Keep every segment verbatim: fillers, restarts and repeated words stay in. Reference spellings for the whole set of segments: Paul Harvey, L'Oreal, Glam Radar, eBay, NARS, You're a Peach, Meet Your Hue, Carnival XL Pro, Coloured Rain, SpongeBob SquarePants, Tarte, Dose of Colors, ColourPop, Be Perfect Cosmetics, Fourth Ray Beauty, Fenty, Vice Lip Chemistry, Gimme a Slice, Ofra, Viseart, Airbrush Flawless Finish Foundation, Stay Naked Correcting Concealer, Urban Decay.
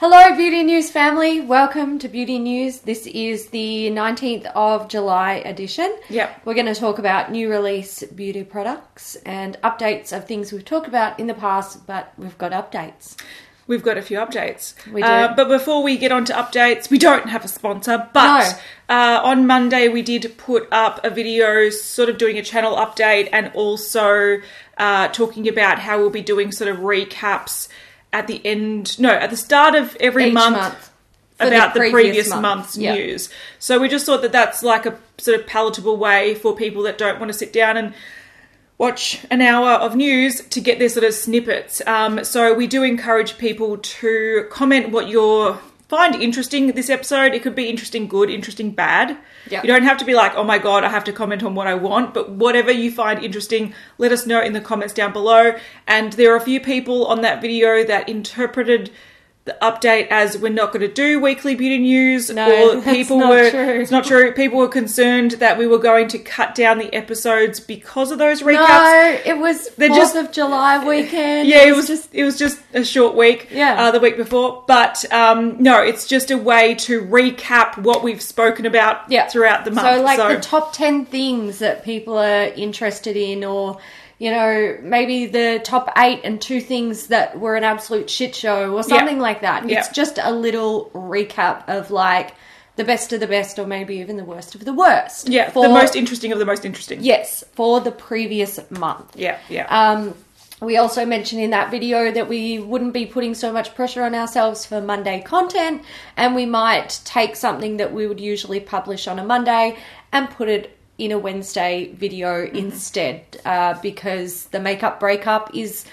Hello Beauty News family, welcome to Beauty News. This is the nineteenth of July edition. Yep. We're going to talk about new release beauty products and updates of things we've talked about in the past, but we've got updates. We've got a few updates. We do. Uh, but before we get on to updates, we don't have a sponsor, but no. uh, on Monday we did put up a video sort of doing a channel update and also uh, talking about how we'll be doing sort of recaps at the end, no, at the start of every Each month, month about the previous, the previous month. month's yep. news. So we just thought that that's like a sort of palatable way for people that don't want to sit down and watch an hour of news to get their sort of snippets. Um, so we do encourage people to comment what you find interesting this episode. It could be interesting good, interesting bad. Yep. You don't have to be like, oh my God, I have to comment on what I want. But whatever you find interesting, let us know in the comments down below. And there are a few people on that video that interpreted the update as we're not going to do weekly beauty news. No, or people that's not were, true. It's not true. People were concerned that we were going to cut down the episodes because of those recaps. No, it was fourth of July weekend. Yeah, it was, it was just it was just a short week. Yeah, uh, the week before. But um, no, it's just a way to recap what we've spoken about yeah. throughout the month. So like so. the top ten things that people are interested in, or you know, maybe the top eight and two things that were an absolute shit show or something yeah. like that. Yeah. It's just a little recap of like the best of the best or maybe even the worst of the worst. Yeah, for, the most interesting of the most interesting. Yes, for the previous month. Yeah, yeah. Um, we also mentioned in that video that we wouldn't be putting so much pressure on ourselves for Monday content, and we might take something that we would usually publish on a Monday and put it in a Wednesday video mm-hmm. instead, uh, because the makeup breakup is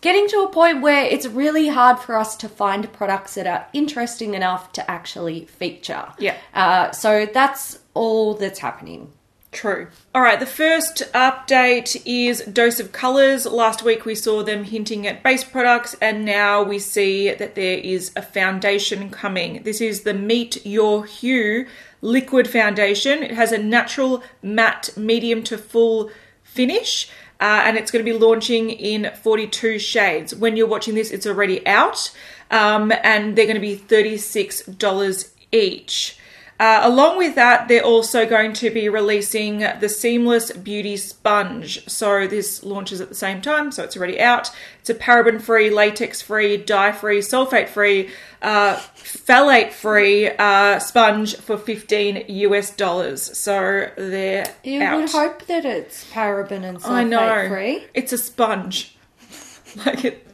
getting to a point where it's really hard for us to find products that are interesting enough to actually feature. Yeah. Uh, so that's all that's happening. True. All right, the first update is Dose of Colors. Last week we saw them hinting at base products, and now we see that there is a foundation coming. This is the Meet Your Hue liquid foundation. It has a natural matte medium to full finish, uh, and it's going to be launching in forty-two shades. When you're watching this, it's already out, um, and they're going to be thirty-six dollars each. Uh, along with that, they're also going to be releasing the Seamless Beauty Sponge. So this launches at the same time, so it's already out. It's a paraben-free, latex-free, dye-free, sulfate-free, uh, phthalate-free uh, sponge for fifteen US dollars. So they're you out. You would hope that it's paraben and sulfate-free. I know. It's a sponge. Like it,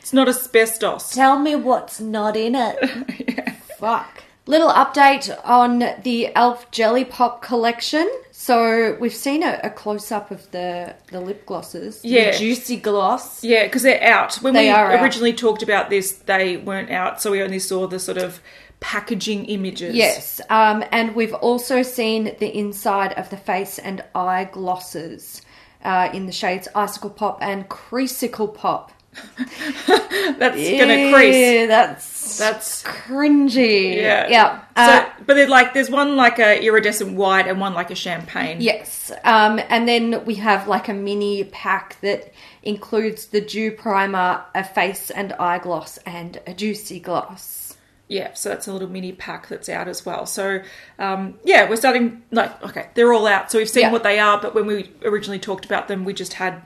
it's not asbestos. Tell me what's not in it. yeah. Fuck. Little update on the Elf Jelly Pop collection. So we've seen a, a close-up of the, the lip glosses. Yeah. The Juicy Gloss. Yeah, because they're out. When they we are originally out. talked about this, they weren't out, so we only saw the sort of packaging images. Yes, um, and we've also seen the inside of the face and eye glosses uh, in the shades Icicle Pop and Creasicle Pop. that's yeah, gonna crease. That's that's cringy. Yeah, yeah. Uh, so, but they're like, there's one like a iridescent white and one like a champagne. Yes, um, and then we have like a mini pack that includes the dew primer, a face and eye gloss, and a Juicy Gloss. Yeah, so that's a little mini pack that's out as well. So, um, yeah, we're starting like okay, they're all out. So we've seen yeah. what they are, but when we originally talked about them, we just had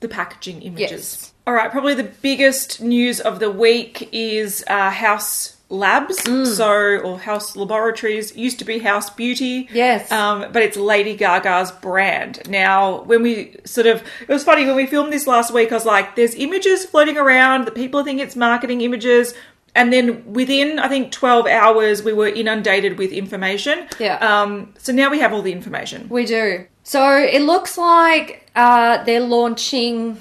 the packaging images. Yes. All right, probably the biggest news of the week is uh, Haus Labs, mm. so or Haus Laboratories. Used to be Haus Beauty, yes, um, but it's Lady Gaga's brand now. When we sort of, it was funny when we filmed this last week. I was like, "There's images floating around that people think it's marketing images," and then within I think twelve hours, we were inundated with information. Yeah. Um. So now we have all the information. We do. So it looks like uh, they're launching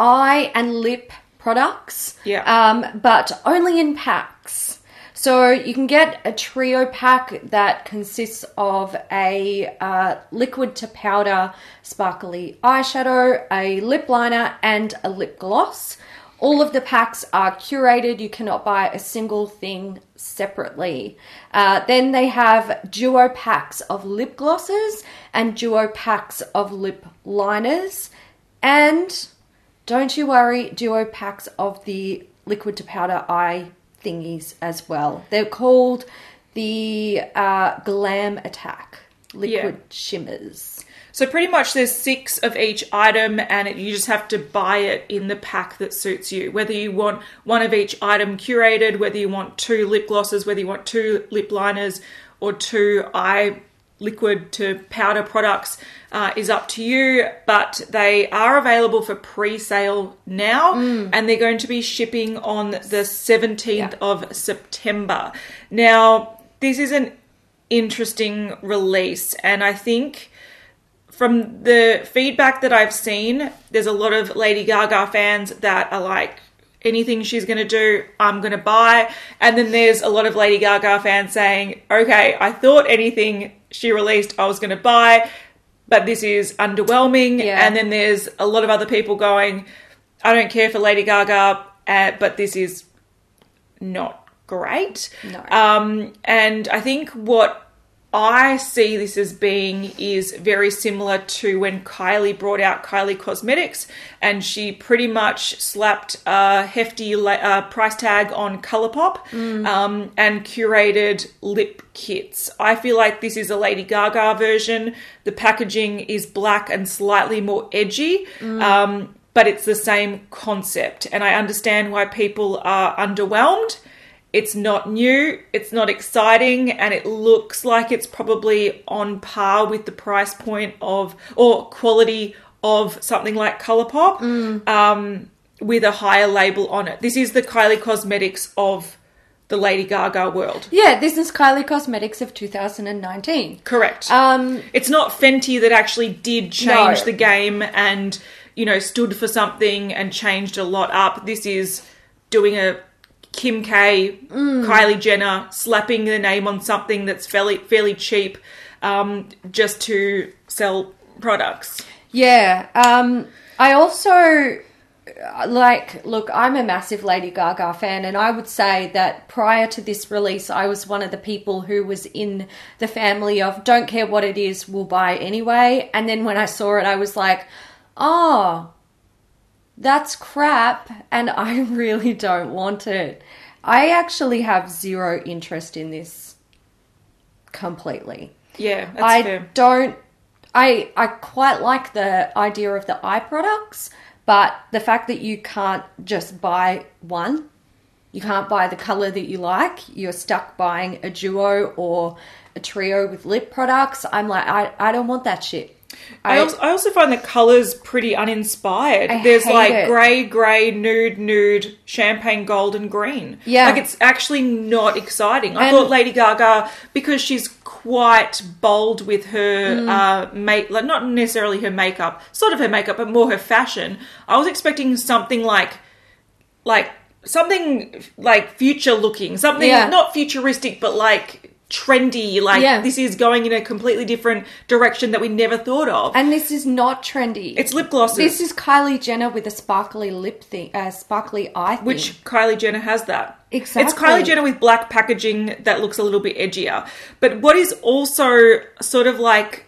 eye and lip products, yeah. um, but only in packs. So you can get a trio pack that consists of a uh, liquid to powder sparkly eyeshadow, a lip liner, and a lip gloss. All of the packs are curated. You cannot buy a single thing separately. Uh, then they have duo packs of lip glosses and duo packs of lip liners, and don't you worry, duo packs of the liquid to powder eye thingies as well. They're called the uh, Glam Attack Liquid yeah. Shimmers. So pretty much there's six of each item, and it, you just have to buy it in the pack that suits you. Whether you want one of each item curated, whether you want two lip glosses, whether you want two lip liners or two eye liquid to powder products uh, is up to you. But they are available for pre-sale now, mm. and they're going to be shipping on the seventeenth yeah. of September. Now, this is an interesting release, and I think... from the feedback that I've seen, there's a lot of Lady Gaga fans that are like, anything she's going to do, I'm going to buy. And then there's a lot of Lady Gaga fans saying, okay, I thought anything she released I was going to buy, but this is underwhelming. Yeah. And then there's a lot of other people going, I don't care for Lady Gaga, uh, but this is not great. No. Um, and I think what... I see this as being is very similar to when Kylie brought out Kylie Cosmetics, and she pretty much slapped a hefty uh, price tag on ColourPop mm. um, and curated lip kits. I feel like this is a Lady Gaga version. The packaging is black and slightly more edgy, mm. um, but it's the same concept. And I understand why people are underwhelmed. It's not new, it's not exciting, and it looks like it's probably on par with the price point of or quality of something like ColourPop mm. um, with a higher label on it. This is the Kylie Cosmetics of the Lady Gaga world. Yeah, this is Kylie Cosmetics of two thousand nineteen. Correct. Um, it's not Fenty that actually did change no. the game and, you know, stood for something and changed a lot up. This is doing a... Kim K, mm. Kylie Jenner, slapping the name on something that's fairly fairly cheap um, just to sell products. Yeah. Um, I also, like, look, I'm a massive Lady Gaga fan, and I would say that prior to this release, I was one of the people who was in the family of don't care what it is, we'll buy anyway. And then when I saw it, I was like, oh... that's crap, and I really don't want it. I actually have zero interest in this completely. Yeah, that's I fair. don't... I, I quite like the idea of the eye products, but the fact that you can't just buy one, you can't buy the colour that you like, you're stuck buying a duo or a trio with lip products, I'm like, I, I don't want that shit. I, I, also, I also find the colours pretty uninspired. I There's like it. grey, grey, nude, nude, champagne, gold and green. Yeah. Like it's actually not exciting. I and thought Lady Gaga, because she's quite bold with her mm. uh, make, like not necessarily her makeup, sort of her makeup, but more her fashion, I was expecting something like, like something like future looking, something yeah. not futuristic, but like... trendy, like yeah. this is going in a completely different direction that we never thought of. And this is not trendy. It's lip glosses. This is Kylie Jenner with a sparkly lip thing, a uh, sparkly eye thing. Which Kylie Jenner has that. Exactly. It's Kylie Jenner with black packaging that looks a little bit edgier. But what is also sort of like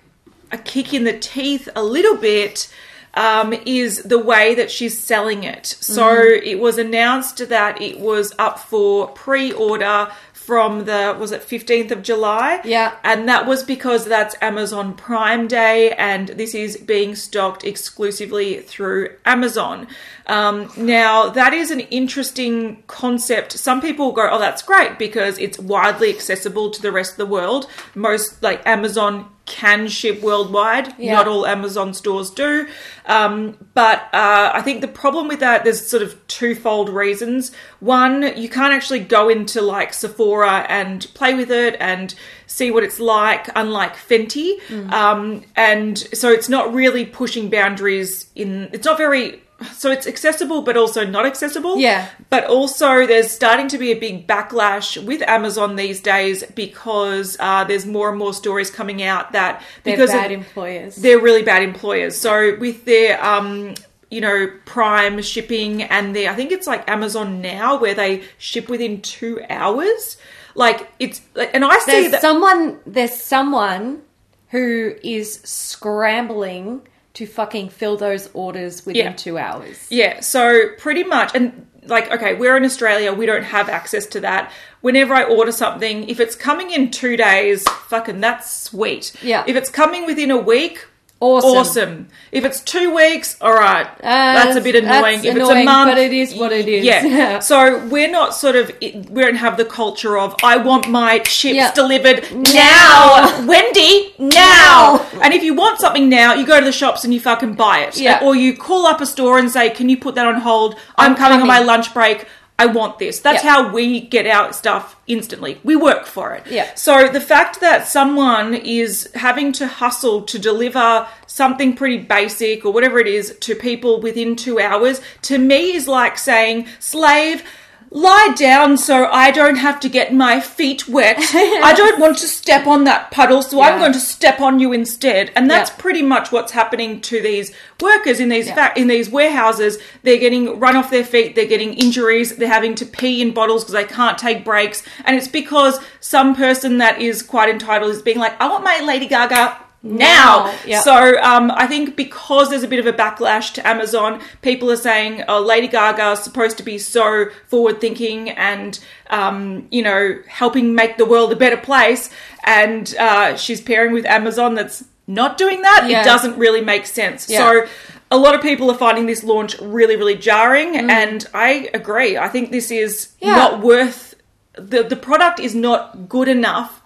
a kick in the teeth a little bit um, is the way that she's selling it. So mm. it was announced that it was up for pre-order from the, was it fifteenth of July? Yeah. And that was because that's Amazon Prime Day, and this is being stocked exclusively through Amazon. Um, now, that is an interesting concept. Some people go, oh, that's great because it's widely accessible to the rest of the world. Most, like Amazon can ship worldwide. Yeah. Not all Amazon stores do. Um, but uh, I think the problem with that, there's sort of twofold reasons. One, you can't actually go into like Sephora and play with it and see what it's like, unlike Fenty. Mm. Um, and so it's not really pushing boundaries in, it's not very, so it's accessible but also not accessible. Yeah. But also there's starting to be a big backlash with Amazon these days because uh, there's more and more stories coming out that... they're because bad of, employers. They're really bad employers. So with their, um, you know, Prime shipping and their... I think it's like Amazon Now where they ship within two hours. Like it's... and I see there's that... someone, there's someone who is scrambling... to fucking fill those orders within yeah. two hours. Yeah, so pretty much, and like, okay, we're in Australia, we don't have access to that. Whenever I order something, if it's coming in two days, fucking that's sweet. Yeah. If it's coming within a week, awesome. Awesome. If it's two weeks, all right, uh, that's a bit annoying. If annoying, it's a month, but it is what it is. Yeah. yeah. So we're not sort of we don't have the culture of I want my chips yeah. delivered now, now. Wendy, now. now. And if you want something now, you go to the shops and you fucking buy it, yeah. or you call up a store and say, "Can you put that on hold? I'm, I'm coming, coming on my lunch break. I want this." That's yep. how we get our stuff instantly. We work for it. Yep. So the fact that someone is having to hustle to deliver something pretty basic or whatever it is to people within two hours, to me is like saying, slave, lie down so I don't have to get my feet wet. I don't want to step on that puddle, so yeah. I'm going to step on you instead. And that's yeah. pretty much what's happening to these workers in these yeah. fa- in these warehouses. They're getting run off their feet. They're getting injuries. They're having to pee in bottles because they can't take breaks. And it's because some person that is quite entitled is being like, I want my Lady Gaga now. Wow. Yep. So um, I think because there's a bit of a backlash to Amazon, people are saying, oh, Lady Gaga is supposed to be so forward-thinking and, um, you know, helping make the world a better place. And uh, she's pairing with Amazon that's not doing that. Yeah. It doesn't really make sense. Yeah. So a lot of people are finding this launch really, really jarring. Mm. And I agree. I think this is yeah. not worth the, the product is not good enough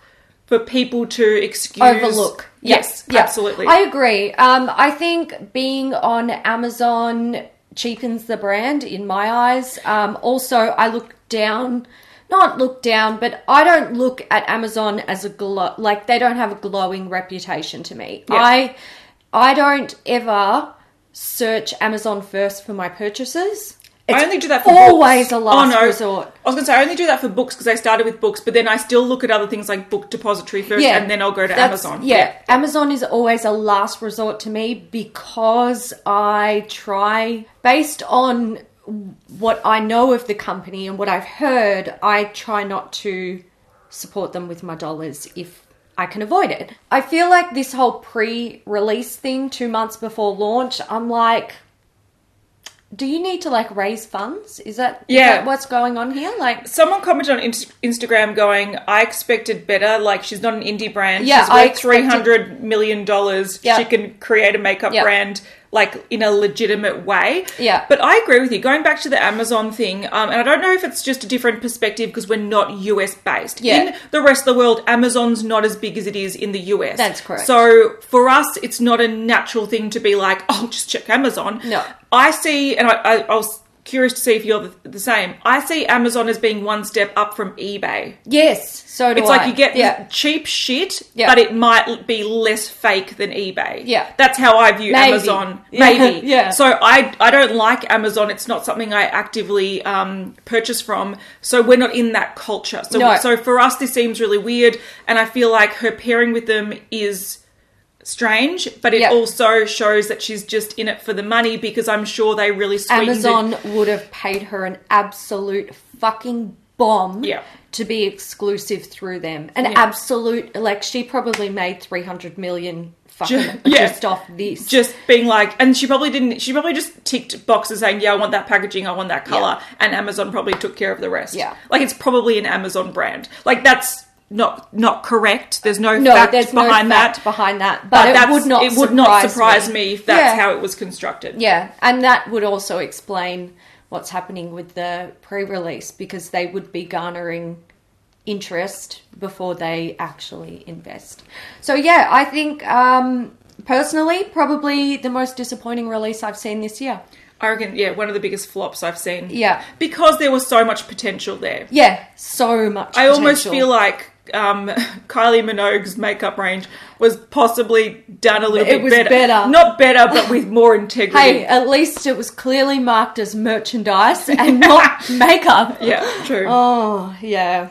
for people to excuse. Overlook. Yes, yes, absolutely. I agree. Um, I think being on Amazon cheapens the brand in my eyes. Um, also, I look down, not look down, but I don't look at Amazon as a glow, like they don't have a glowing reputation to me. Yep. I, I don't ever search Amazon first for my purchases. It's I only do that for always books. a last oh, no. resort. I was going to say I only do that for books because I started with books, but then I still look at other things like Book Depository first, yeah, and then I'll go to Amazon. Yeah. yeah, Amazon is always a last resort to me because I try, based on what I know of the company and what I've heard, I try not to support them with my dollars if I can avoid it. I feel like this whole pre-release thing two months before launch, I'm like, do you need to, like, raise funds? Is that, yeah. is that what's going on here? Like, someone commented on Inst- Instagram going, I expected better. Like, she's not an indie brand. Yeah, she's worth expected- three hundred million dollars. Yeah. She can create a makeup yeah. brand, like, in a legitimate way. Yeah. But I agree with you. Going back to the Amazon thing, um, and I don't know if it's just a different perspective because we're not U S-based. Yeah. In the rest of the world, Amazon's not as big as it is in the U S. That's correct. So, for us, it's not a natural thing to be like, oh, just check Amazon. No. I see, and I, I, I was curious to see if you're the, the same, I see Amazon as being one step up from eBay. Yes, so do I. It's like I. you get yeah. cheap shit, yeah. but it might be less fake than eBay. Yeah. That's how I view Maybe. Amazon. Yeah. Maybe. yeah. So I, I don't like Amazon. It's not something I actively um, purchase from. So we're not in that culture. So, no. so for us, this seems really weird, and I feel like her pairing with them is strange, but it yep. also shows that she's just in it for the money because I'm sure they really sweetened Amazon it. Would have paid her an absolute fucking bomb yep. to be exclusive through them. An yep. absolute, like, she probably made three hundred million fucking just, yeah. just off this. Just being like, and she probably didn't, she probably just ticked boxes saying, yeah, I want that packaging, I want that colour, yep. and Amazon probably took care of the rest. Yeah. Like, it's probably an Amazon brand. Like, that's Not not correct. There's no, no fact there's behind no fact that. Behind that, but, but it would not. It would surprise not surprise me, me if that's yeah. how it was constructed. Yeah, and that would also explain what's happening with the pre-release because they would be garnering interest before they actually invest. So yeah, I think um, personally, probably the most disappointing release I've seen this year. I reckon, yeah, one of the biggest flops I've seen. Yeah, because there was so much potential there. Yeah, so much. I potential. almost feel like. Um, Kylie Minogue's makeup range was possibly done a little it bit was better. better. Not better, but with more integrity. Hey, at least it was clearly marked as merchandise and not makeup. Yeah, true. Oh, yeah.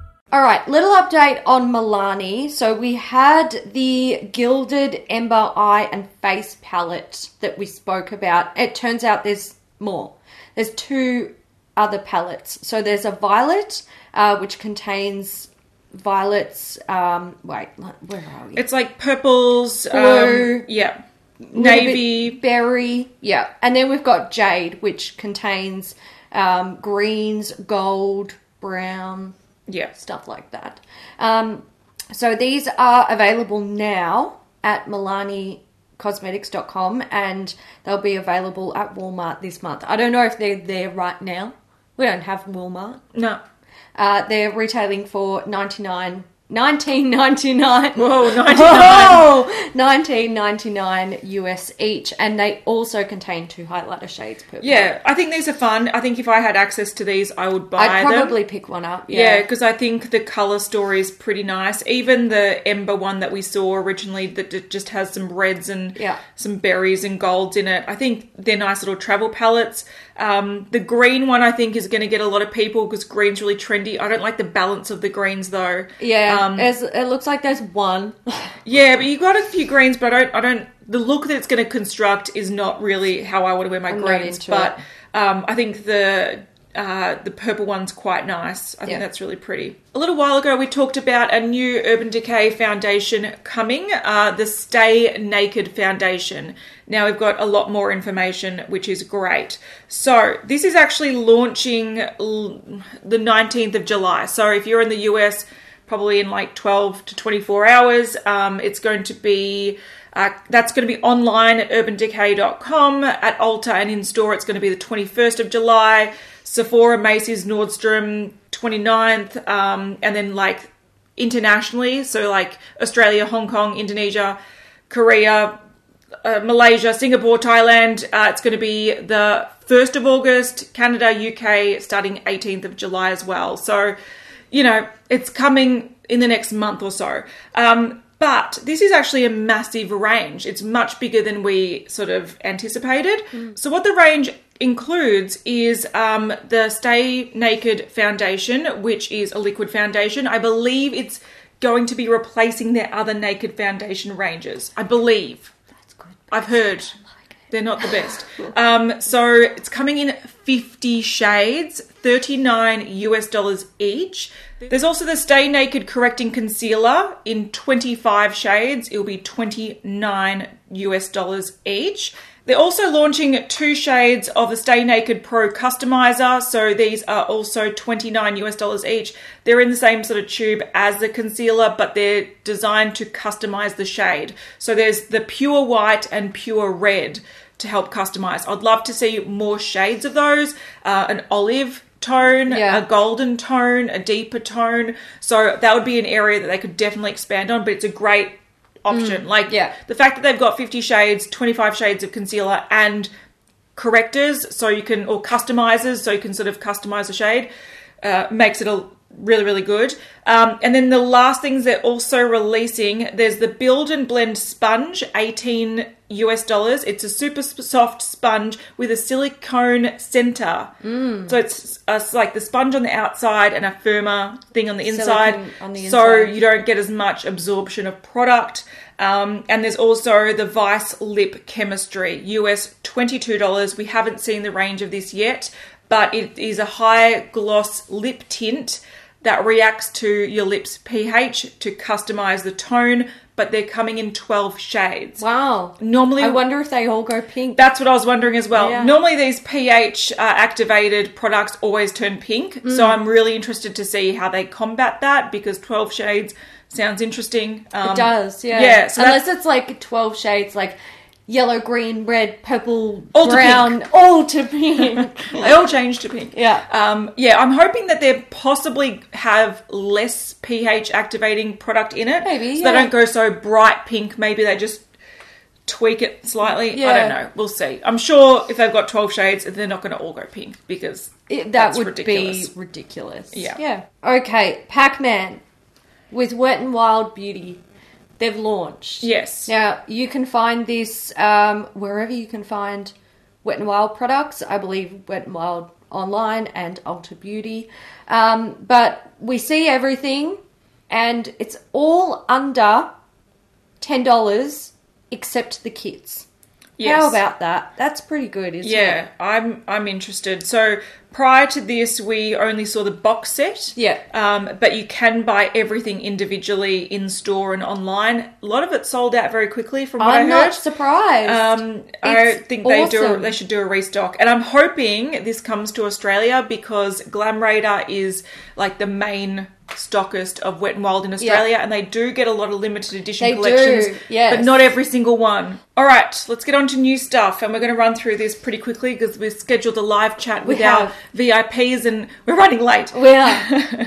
All right, little update on Milani. So we had the Gilded Ember Eye and Face Palette that we spoke about. It turns out there's more. There's two other palettes. So there's a violet, uh, which contains violets. Um, wait, where are we? It's like purples. Blue. Um, yeah. Navy. Berry. Yeah. And then we've got jade, which contains um, greens, gold, brown. Yeah. Stuff like that. Um, so these are available now at milani cosmetics dot com and they'll be available at Walmart this month. I don't know if they're there right now. We don't have Walmart. No. Uh, they're retailing for ninety-nine dollars. nineteen ninety-nine. Whoa, ninety-nine. Whoa, nineteen ninety-nine U S each, and they also contain two highlighter shades per. Yeah, pack. I think these are fun. I think if I had access to these, I would buy them. I'd probably them. pick one up. Yeah, because yeah, I think the color story is pretty nice. Even the Ember one that we saw originally that just has some reds and yeah. some berries and golds in it. I think they're nice little travel palettes. Um, the green one I think is going to get a lot of people because green's really trendy. I don't like the balance of the greens though. Yeah, um, it looks like there's one. Yeah, but you got a few greens, but I don't. I don't. The look that it's going to construct is not really how I want to wear my I'm greens. But um, I think the uh, the purple one's quite nice. I yeah. think that's really pretty. A little while ago, we talked about a new Urban Decay foundation coming, uh, the Stay Naked Foundation. Now we've got a lot more information, which is great. So this is actually launching the nineteenth of July. So if you're in the U S, probably in like twelve to twenty-four hours, um, it's going to be, uh, that's going to be online at urban decay dot com. At Ulta and in-store, it's going to be the twenty-first of July. Sephora, Macy's, Nordstrom, twenty-ninth. Um, and then like internationally, so like Australia, Hong Kong, Indonesia, Korea, Uh, Malaysia, Singapore, Thailand. Uh, it's going to be the first of August, Canada, U K, starting eighteenth of July as well. So, you know, it's coming in the next month or so. Um, but this is actually a massive range. It's much bigger than we sort of anticipated. Mm. So what the range includes is um, the Stay Naked Foundation, which is a liquid foundation. I believe it's going to be replacing their other Naked Foundation ranges. I believe. I've heard they're not the best. Um, so it's coming in fifty shades, thirty-nine US dollars each. There's also the Stay Naked Correcting Concealer in twenty-five shades. It'll be twenty-nine US dollars each. They're also launching two shades of the Stay Naked Pro Customizer. So these are also twenty-nine US dollars each. They're in the same sort of tube as the concealer, but they're designed to customize the shade. So there's the pure white and pure red to help customize. I'd love to see more shades of those, uh, an olive tone, yeah. a golden tone, a deeper tone. So that would be an area that they could definitely expand on, but it's a great option. Mm, like yeah. the fact that they've got fifty shades, twenty-five shades of concealer and correctors, so you can, or customizers, so you can sort of customize a shade, uh, makes it a really, really good. Um, and then the last things they're also releasing, there's the Build and Blend Sponge, eighteen US dollars. It's a super soft sponge with a silicone center. Mm. So it's, it's like the sponge on the outside and a firmer thing on the inside. Silicone on the so inside. You don't get as much absorption of product. Um, and there's also the Vice Lip Chemistry, U S twenty-two dollars. We haven't seen the range of this yet, but it is a high gloss lip tint that reacts to your lips' pH to customize the tone, but they're coming in twelve shades. Wow. Normally, I wonder if they all go pink. That's what I was wondering as well. Yeah. Normally, these pH-activated uh, products always turn pink, mm. so I'm really interested to see how they combat that because twelve shades sounds interesting. Um, it does, yeah. yeah so Unless it's like twelve shades, like yellow, green, red, purple, all brown, to all to pink. They all change to pink. Yeah. Um, yeah, I'm hoping that they possibly have less pH-activating product in it. Maybe, so yeah. they don't go so bright pink. Maybe they just tweak it slightly. Yeah. I don't know. We'll see. I'm sure if they've got twelve shades, they're not going to all go pink because it, that that's would ridiculous. be ridiculous. Yeah. yeah. Okay, Pac-Man with Wet n Wild Beauty. They've launched. Yes. Now, you can find this um, wherever you can find Wet n Wild products. I believe Wet n Wild online and Ulta Beauty. Um, but we see everything and it's all under ten dollars except the kits. Yes. How about that? That's pretty good, isn't yeah, it? Yeah, I'm I'm interested. So prior to this, we only saw the box set. Yeah. Um, but you can buy everything individually in store and online. A lot of it sold out very quickly from what I'm I heard. I'm not surprised. Um, I think they awesome. do. They should do a restock. And I'm hoping this comes to Australia because Glam Radar is like the main stockist of Wet n Wild in Australia, yeah. and they do get a lot of limited edition they collections, do. Yes. but not every single one. All right, let's get on to new stuff, and we're going to run through this pretty quickly because we've scheduled a live chat with our V I Ps, and we're running late. We are.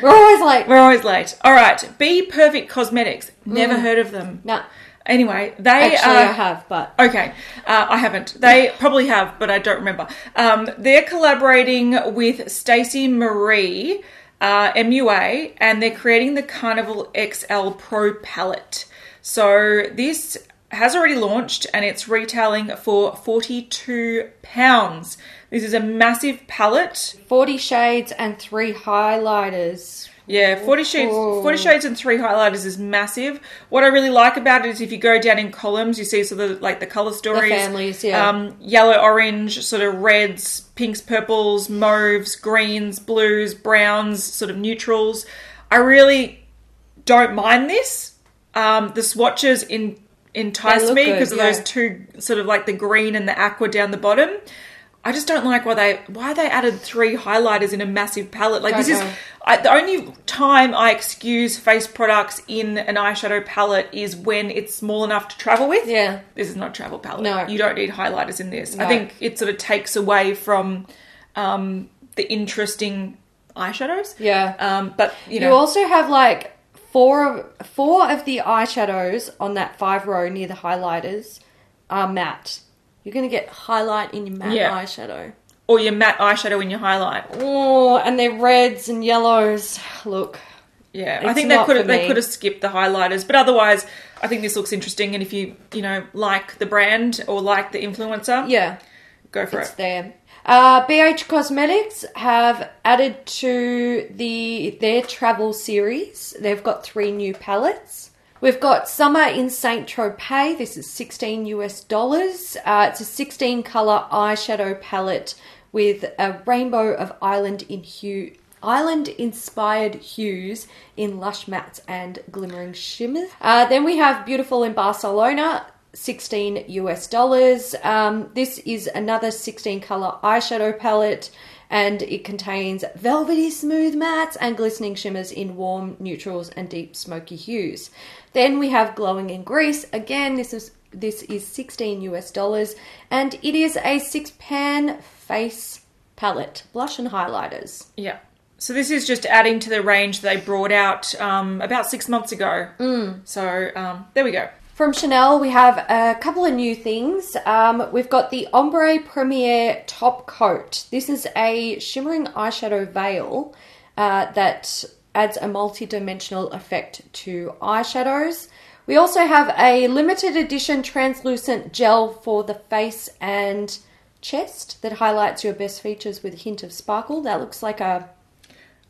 We're always late. We're always late. All right, Be Perfect Cosmetics. Never mm. heard of them. No. Anyway, they Actually, are... I have, but... Okay, uh, I haven't. They probably have, but I don't remember. Um, they're collaborating with Stacey Marie... Uh, M U A, and they're creating the Carnival X L Pro Palette. So this has already launched and it's retailing for forty-two pounds. This is a massive palette. forty shades and three highlighters. Yeah, forty shades, forty shades and three highlighters is massive. What I really like about it is if you go down in columns, you see sort of like the color stories. The families, yeah. Um, yellow, orange, sort of reds, pinks, purples, mauves, greens, blues, browns, sort of neutrals. I really don't mind this. Um, the swatches in, entice me because of yeah. those two sort of like the green and the aqua down the bottom. I just don't like why they why they added three highlighters in a massive palette. Like don't this know. is I, the only time I excuse face products in an eyeshadow palette is when it's small enough to travel with. Yeah, this is not a travel palette. No, you don't need highlighters in this. No. I think it sort of takes away from um, the interesting eyeshadows. Yeah, um, but you know, you also have like four of, four of the eyeshadows on that five row near the highlighters are matte. You're going to get highlight in your matte yeah. eyeshadow. Or your matte eyeshadow in your highlight. Oh, and they're reds and yellows. Look. Yeah, I think they could have, they could have skipped the highlighters. But otherwise, I think this looks interesting. And if you, you know, like the brand or like the influencer, yeah, go for it. It's there. Uh, B H Cosmetics have added to the their travel series. They've got three new palettes. We've got Summer in Saint-Tropez. This is sixteen US dollars. Uh, it's a sixteen color eyeshadow palette with a rainbow of island in hue, island-inspired hues in lush mattes and glimmering shimmers. Uh, then we have Beautiful in Barcelona, sixteen US dollars. Um, this is another sixteen color eyeshadow palette. And it contains velvety smooth mattes and glistening shimmers in warm neutrals and deep smoky hues. Then we have Glowing in Greece. Again, this is this is sixteen US dollars, and it is a six pan face palette, blush and highlighters. Yeah. So this is just adding to the range they brought out um, about six months ago. Mm. So um, there we go. From Chanel, we have a couple of new things. Um, we've got the Ombre Premier Top Coat. This is a shimmering eyeshadow veil uh, that adds a multi-dimensional effect to eyeshadows. We also have a limited edition translucent gel for the face and chest that highlights your best features with a hint of sparkle. That looks like a...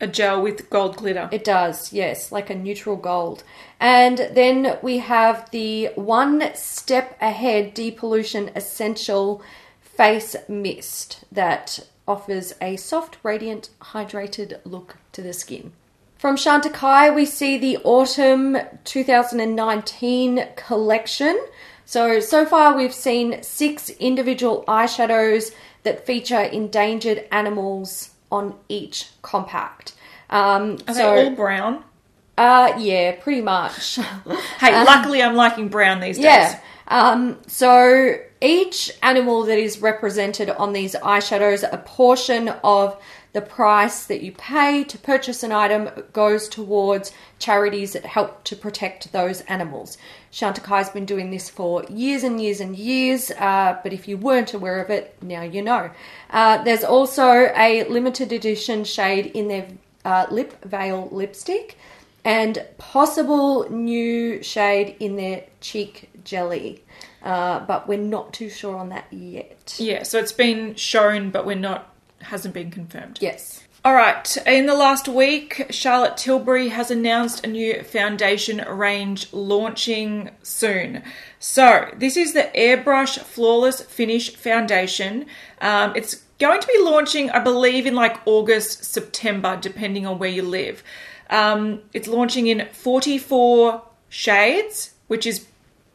A gel with gold glitter. It does, yes, like a neutral gold. And then we have the One Step Ahead Depollution Essential Face Mist that offers a soft, radiant, hydrated look to the skin. From Chantecaille, we see the Autumn twenty nineteen collection. So, so far we've seen six individual eyeshadows that feature endangered animals on each compact. Um, Are so, they all brown? Uh, yeah, pretty much. Hey, um, luckily I'm liking brown these days. Yeah. Um, so each animal that is represented on these eyeshadows, a portion of the price that you pay to purchase an item goes towards charities that help to protect those animals. Chantekai's been doing this for years and years and years, uh, but if you weren't aware of it, now you know. Uh, there's also a limited edition shade in their uh, lip veil lipstick and possible new shade in their cheek jelly, uh, but we're not too sure on that yet. Yeah, so it's been shown, but we're not hasn't been confirmed. Yes. All right, in the last week, Charlotte Tilbury has announced a new foundation range launching soon. So this is the Airbrush Flawless Finish Foundation. Um, it's going to be launching, I believe, in like August, September, depending on where you live. Um, it's launching in forty-four shades, which is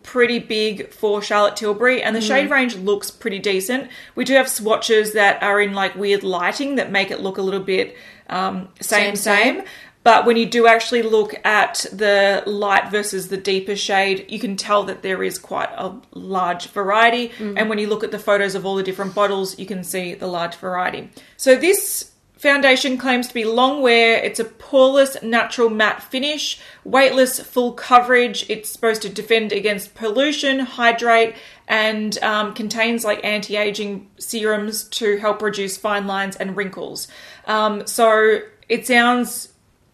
pretty big for Charlotte Tilbury, and the shade mm. range looks pretty decent. We do have swatches that are in like weird lighting that make it look a little bit um, same, same, same. But when you do actually look at the light versus the deeper shade, you can tell that there is quite a large variety. Mm. And when you look at the photos of all the different bottles, you can see the large variety. So this foundation claims to be long wear. It's a poreless natural matte finish, weightless full coverage. It's supposed to defend against pollution, hydrate, and um, contains like anti-aging serums to help reduce fine lines and wrinkles. Um, so it sounds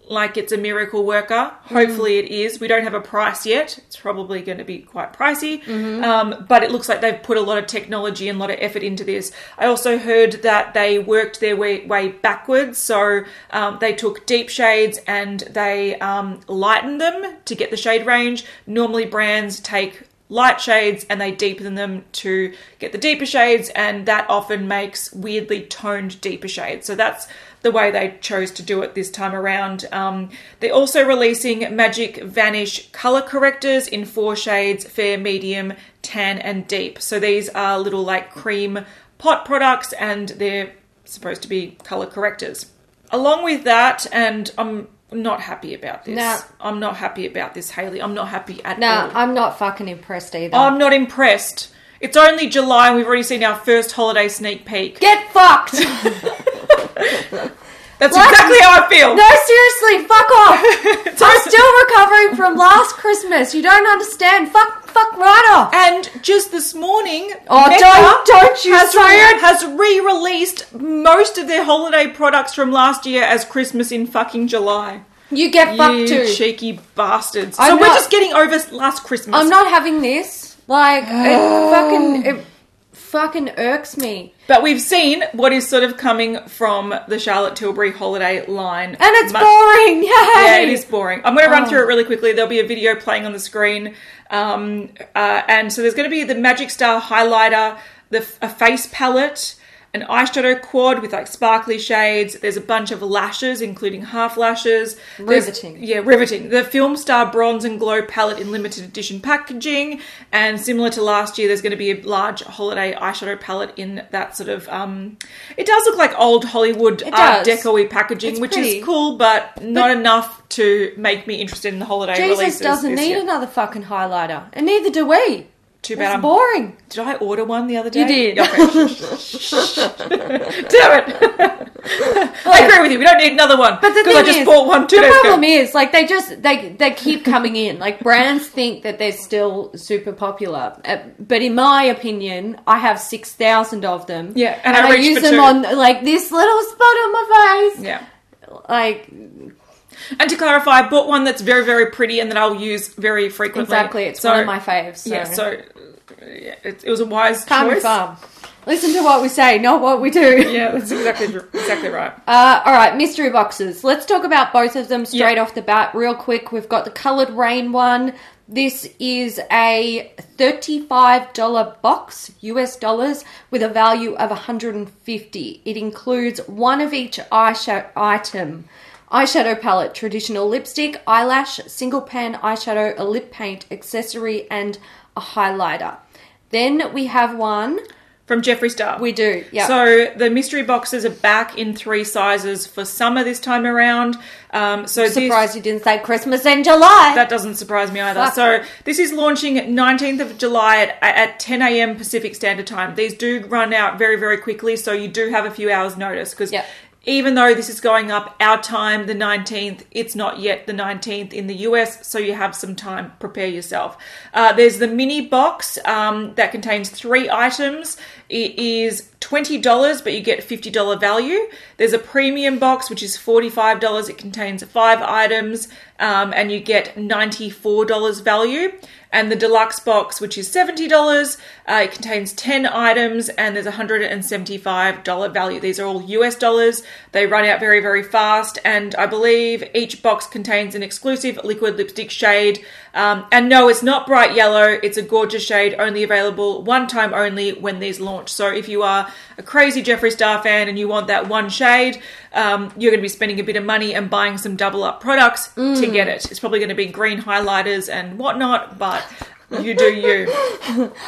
like it's a miracle worker. Hopefully mm. it is. We don't have a price yet. It's probably going to be quite pricey. Mm-hmm. Um, but it looks like they've put a lot of technology and a lot of effort into this. I also heard that they worked their way, way backwards. So um, they took deep shades and they um, lightened them to get the shade range. Normally brands take light shades and they deepen them to get the deeper shades, and that often makes weirdly toned deeper shades. So that's the way they chose to do it this time around. Um, they're also releasing Magic Vanish color correctors in four shades: fair, medium, tan, and deep. So these are little like cream pot products, and they're supposed to be color correctors. Along with that, and I'm not happy about this. Nah. I'm not happy about this, Hayley. I'm not happy at nah, all. No, I'm not fucking impressed either. I'm not impressed. It's only July and we've already seen our first holiday sneak peek. Get fucked! That's like, exactly how I feel. No, seriously, fuck off. I'm still recovering from last Christmas. You don't understand. Fuck, fuck right off. And just this morning, oh, Mecca don't, don't you has, re- has re-released most of their holiday products from last year as Christmas in fucking July. You get fucked you too. Cheeky bastards. I'm so not, we're just getting over last Christmas. I'm not having this. Like, it fucking... It, fucking irks me. But we've seen what is sort of coming from the Charlotte Tilbury holiday line. And it's Much- boring. Yay! Yeah, it is boring. I'm going to run oh. through it really quickly. There'll be a video playing on the screen. Um, uh, and so there's going to be the Magic Star highlighter, the a face palette, an eyeshadow quad with like sparkly shades. There's a bunch of lashes, including half lashes. Riveting. There's, yeah, riveting. The Film Star Bronze and Glow palette in limited edition packaging. And similar to last year, there's going to be a large holiday eyeshadow palette in that sort of... Um, it does look like old Hollywood Art Deco-y packaging, it's which pretty. is cool, but, but not enough to make me interested in the holiday Jesus releases. Jesus doesn't need year. another fucking highlighter. And neither do we. Too bad. It's I'm, boring. Did I order one the other day? You did. Okay. Damn it. I agree with you. We don't need another one. But the thing I just is, bought one two days ago. The problem is, like, they just they they keep coming in. Like, brands think that they're still super popular, but in my opinion, I have six thousand of them. Yeah, and, and I, I use them two. on like this little spot on my face. Yeah, like. And to clarify, I bought one that's very, very pretty and that I'll use very frequently. Exactly. It's so, one of my faves. So. Yeah, so yeah, it, it was a wise Can't choice. Farm. Listen to what we say, not what we do. Yeah, that's exactly exactly right. Uh, all right, mystery boxes. Let's talk about both of them straight yep. off the bat real quick. We've got the Coloured Rain one. This is a thirty-five dollars box, U S dollars, with a value of one hundred fifty dollars. It includes one of each eyeshadow item. Eyeshadow palette, traditional lipstick, eyelash, single pan eyeshadow, a lip paint, accessory, and a highlighter. Then we have one... From Jeffree Star. We do, yeah. So the mystery boxes are back in three sizes for summer this time around. Um, so I'm surprised this, you didn't say Christmas and July. That doesn't surprise me either. Fuck. So this is launching nineteenth of July at, at ten a.m. Pacific Standard Time. These do run out very, very quickly, so you do have a few hours' notice because... Yep. Even though this is going up our time, the nineteenth, it's not yet the nineteenth in the U S, so you have some time. Prepare yourself. Uh, there's the mini box um, that contains three items. It is twenty dollars, but you get fifty dollars value. There's a premium box, which is forty-five dollars. It contains five items, um, and you get ninety-four dollars value. And the deluxe box, which is seventy dollars, uh, it contains ten items, and there's one hundred seventy-five dollars value. These are all U S dollars. They run out very, very fast, and I believe each box contains an exclusive liquid lipstick shade. Um, and no, it's not bright yellow. It's a gorgeous shade, only available one time only when these launch. So if you are a crazy Jeffree Star fan and you want that one shade, um, you're going to be spending a bit of money and buying some double up products mm. to get it. It's probably going to be green highlighters and whatnot, but you do you.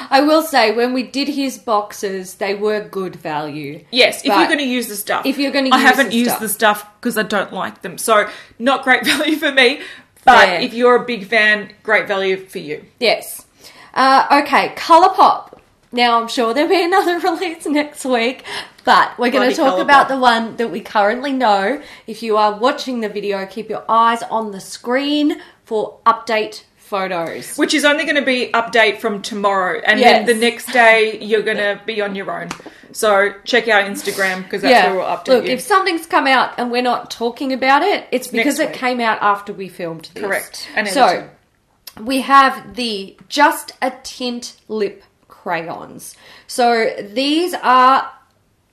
I will say, when we did his boxes, they were good value. Yes, if you're going to use the stuff. If you're going to use the stuff. I haven't used the stuff because I don't like them. So not great value for me, but yeah. If you're a big fan, great value for you. Yes. Uh, okay, ColourPop. Now, I'm sure there'll be another release next week, but we're going to talk about the one that we currently know. If you are watching the video, keep your eyes on the screen for update photos. Which is only going to be update from tomorrow, and yes. then the next day you're going to be on your own. So check our Instagram, because that's yeah. where we'll update Look, you. If something's come out and we're not talking about it, it's because it came out after we filmed this. Correct. And so we have the Just a Tint Lip crayons. So these are,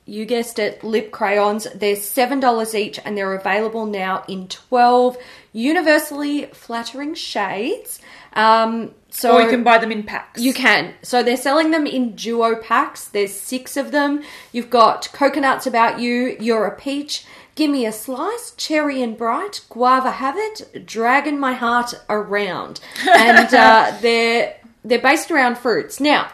you guessed it, lip crayons. They're seven dollars each, and they're available now in twelve universally flattering shades. Um, so or you can buy them in packs. You can. So they're selling them in duo packs. There's six of them. You've got Coconuts About You, You're a Peach, Gimme a Slice, Cherry and Bright, Guava Have It, Dragging My Heart Around. And uh, they're they're based around fruits. Now,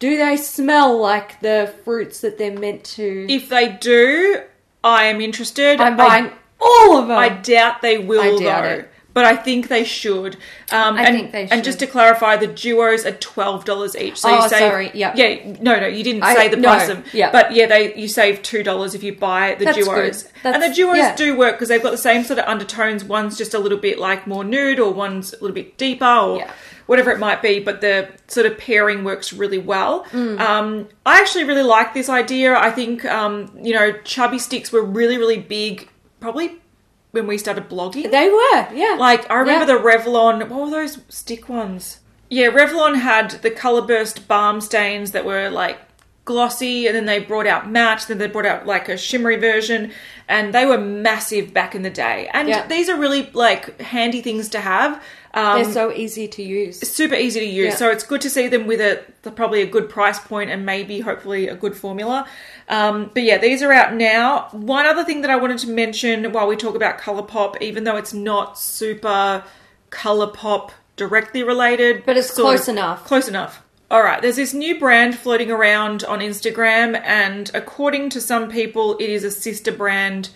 do they smell like the fruits that they're meant to? If they do, I am interested. I'm buying I, all of them. I doubt they will, I doubt though. It. But I think they should. Um, I and, think they should. And just to clarify, the duos are twelve dollars each. So oh, you save, sorry. Yep. Yeah. No, no, you didn't I, say the no, price of them. Yep. But, yeah, they you save two dollars if you buy the That's duos. Good. That's, and the duos yeah. do work because they've got the same sort of undertones. One's just a little bit, like, more nude, or one's a little bit deeper, or... Yeah. whatever it might be, but the sort of pairing works really well. Mm. Um, I actually really like this idea. I think, um, you know, chubby sticks were really, really big probably when we started blogging. They were, yeah. Like, I remember yeah. the Revlon, what were those stick ones? Yeah, Revlon had the Colourburst balm stains that were, like, glossy, and then they brought out matte, then they brought out, like, a shimmery version, and they were massive back in the day. And yeah. these are really, like, handy things to have. Um, They're so easy to use. Super easy to use. Yeah. So it's good to see them with a the, probably a good price point and maybe hopefully a good formula. Um, but, yeah, these are out now. One other thing that I wanted to mention while we talk about ColourPop, even though it's not super ColourPop directly related. But it's close enough. Close enough. All right, there's this new brand floating around on Instagram, and according to some people, it is a sister brand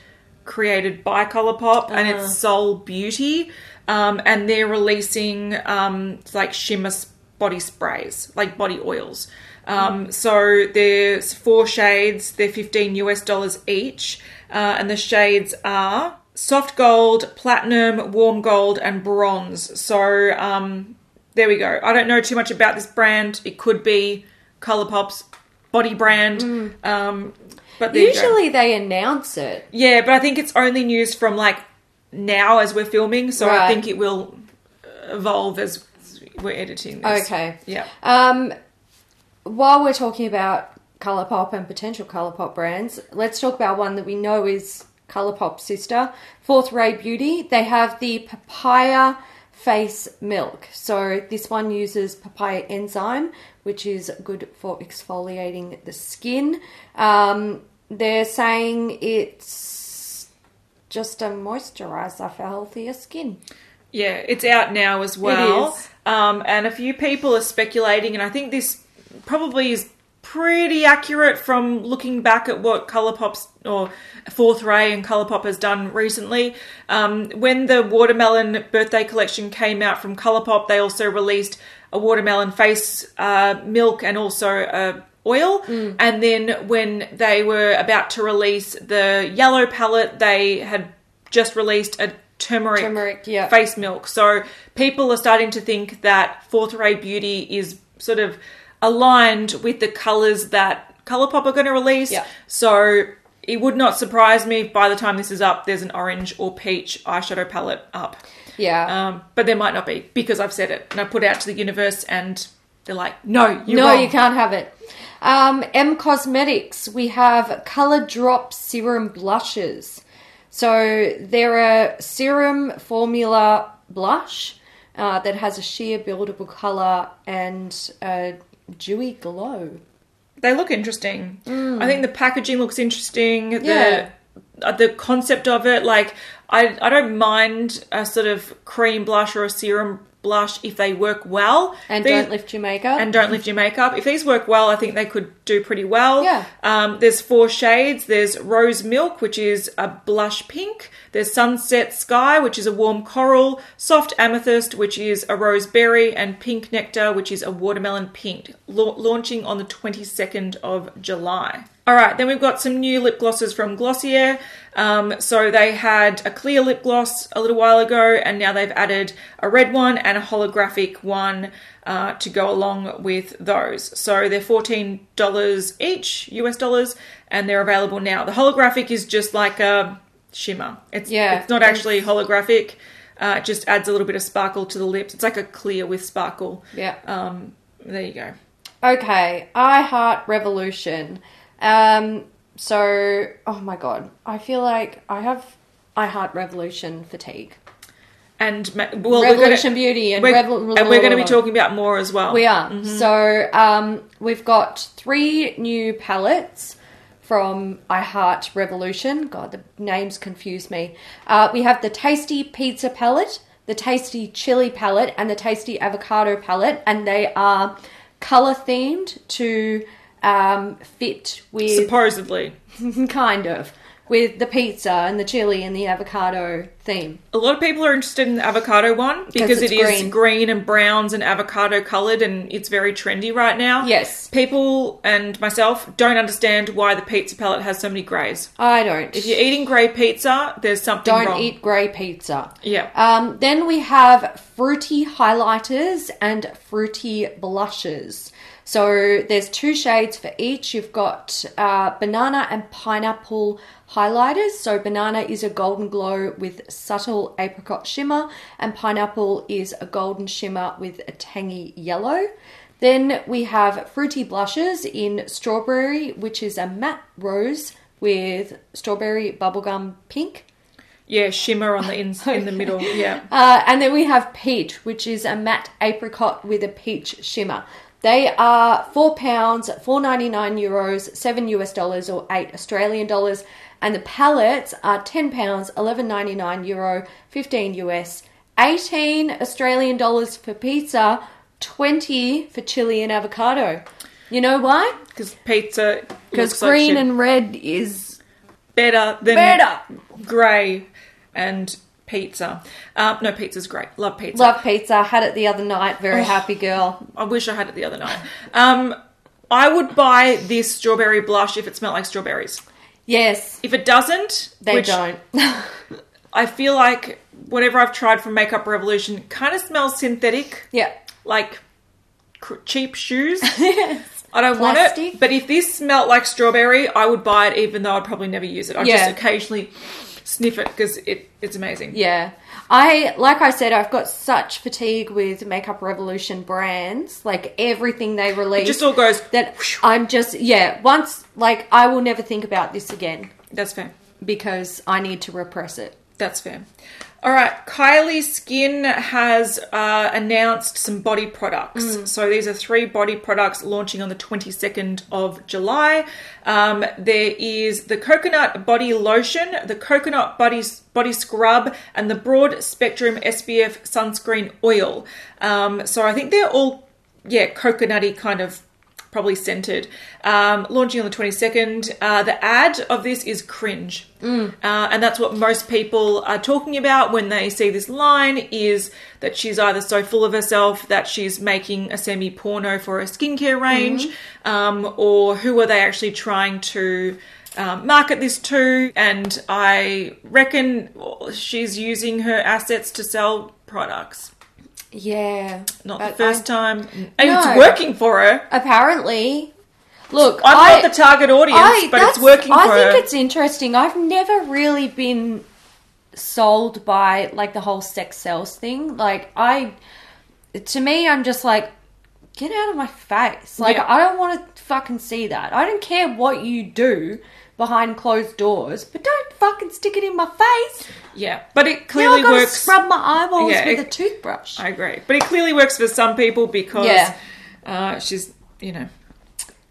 created by ColourPop, uh-huh. and it's Soul Beauty. Um, and they're releasing, um, like, shimmer body sprays, like body oils. Um, mm. So there's four shades. They're fifteen US dollars each. Uh, and the shades are soft gold, platinum, warm gold, and bronze. So um, there we go. I don't know too much about this brand. It could be ColourPop's body brand. Mm. Um, but usually they announce it. Yeah, but I think it's only news from, like, now as we're filming, so right. I think it will evolve as we're editing this. Okay. Yeah. Um, while we're talking about ColourPop and potential ColourPop brands, let's talk about one that we know is ColourPop's sister, Fourth Ray Beauty. They have the papaya face milk. So this one uses papaya enzyme, which is good for exfoliating the skin. Um, they're saying it's just a moisturiser for healthier skin. Yeah, it's out now as well. It is. Um, and a few people are speculating, and I think this probably is pretty accurate from looking back at what ColourPop's or Fourth Ray and ColourPop has done recently. Um, when the watermelon birthday collection came out from ColourPop, they also released a watermelon face uh, milk and also a oil, mm. and then when they were about to release the yellow palette, they had just released a turmeric, turmeric yeah. face milk. So people are starting to think that Fourth Ray Beauty is sort of aligned with the colours that ColourPop are going to release. Yeah. So it would not surprise me if by the time this is up, there's an orange or peach eyeshadow palette up. Yeah. Um, but there might not be because I've said it and I put it out to the universe and they're like, no, you're No, wrong. You can't have it. Um, M Cosmetics, we have Colour Drop Serum Blushes. So they're a serum formula blush uh, that has a sheer buildable colour and a dewy glow. They look interesting. Mm. I think the packaging looks interesting. Yeah. The, uh, the concept of it, like, I, I don't mind a sort of cream blush or a serum blush if they work well. And these, don't lift your makeup. And don't lift your makeup. If these work well, I think they could do pretty well. Yeah. Um, there's four shades. There's Rose Milk, which is a blush pink. There's Sunset Sky, which is a warm coral. Soft Amethyst, which is a rose berry. And Pink Nectar, which is a watermelon pink. La- launching on the twenty-second of July. All right, then we've got some new lip glosses from Glossier. Um, so they had a clear lip gloss a little while ago, and now they've added a red one and a holographic one uh, to go along with those. So they're fourteen dollars each, U S dollars, and they're available now. The holographic is just like a shimmer. It's, yeah, it's not actually holographic. Uh, it just adds a little bit of sparkle to the lips. It's like a clear with sparkle. Yeah. Um, there you go. Okay, I Heart Revolution. Um, so, oh my God, I feel like I have I Heart Revolution fatigue. And, well, Revolution gonna, Beauty and... We're, Revo- and we're going to be talking about more as well. We are. Mm-hmm. So, um, we've got three new palettes from I Heart Revolution. God, the names confuse me. Uh, we have the Tasty Pizza palette, the Tasty Chili palette, and the Tasty Avocado palette, and they are colour-themed to... Um, fit with... Supposedly. Kind of. With the pizza and the chili and the avocado theme. A lot of people are interested in the avocado one because it green. is green and browns and avocado coloured and it's very trendy right now. Yes. People and myself don't understand why the pizza palette has so many greys. I don't. If you're eating grey pizza, there's something don't wrong. Don't eat grey pizza. Yeah. Um, then we have fruity highlighters and fruity blushes. So there's two shades for each. You've got uh, banana and pineapple highlighters. So banana is a golden glow with subtle apricot shimmer, and pineapple is a golden shimmer with a tangy yellow. Then we have fruity blushes in strawberry, which is a matte rose with strawberry bubblegum pink. Yeah, shimmer on the in, okay. in the middle, yeah. Uh, and then we have peach, which is a matte apricot with a peach shimmer. They are four pounds, four ninety nine euros, seven U S dollars, or eight Australian dollars, and the palettes are ten pounds, eleven ninety nine euro, fifteen U S, eighteen Australian dollars for pizza, twenty for chili and avocado. You know why? Because pizza, because green like and red is better than better grey and. Pizza. Um, no, pizza's great. Love pizza. Love pizza. Had it the other night. Very oh, happy girl. I wish I had it the other night. Um, I would buy this strawberry blush if it smelled like strawberries. Yes. If it doesn't. They which don't. I feel like whatever I've tried from Makeup Revolution kind of smells synthetic. Yeah. Like cr- cheap shoes. Yes. I don't Plastic. want it. But if this smelled like strawberry, I would buy it even though I'd probably never use it. I'd yeah. just occasionally... sniff it because it, it's amazing. Yeah. I, like I said, I've got such fatigue with Makeup Revolution brands, like everything they release. It just all goes. That whoosh. I'm just, yeah, once, like, I will never think about this again. That's fair. Because I need to repress it. That's fair. All right. Kylie Skin has uh, announced some body products. Mm. So these are three body products launching on the twenty-second of July. Um, there is the Coconut Body Lotion, the Coconut Body Body Scrub, and the Broad Spectrum S P F Sunscreen Oil. Um, so I think they're all, yeah, coconutty kind of probably scented. Um, launching on the twenty-second. Uh, the ad of this is cringe. Mm. Uh, and that's what most people are talking about when they see this line is that she's either so full of herself that she's making a semi-porno for her skincare range, mm-hmm. um, or who are they actually trying to um, market this to? And I reckon she's using her assets to sell products. Yeah. Not the first I, time. And no, it's working for her. Apparently. Look, I'm I, not the target audience, I, but it's working I for her. I think it's interesting. I've never really been sold by, like, the whole sex sells thing. Like, I, to me, I'm just like, get out of my face. Like, yeah. I don't want to fucking see that. I don't care what you do behind closed doors, but don't fucking stick it in my face. Yeah, but it clearly now I've got works. To scrub my eyeballs yeah, with it, a toothbrush. I agree, but it clearly works for some people because yeah. uh, she's, you know,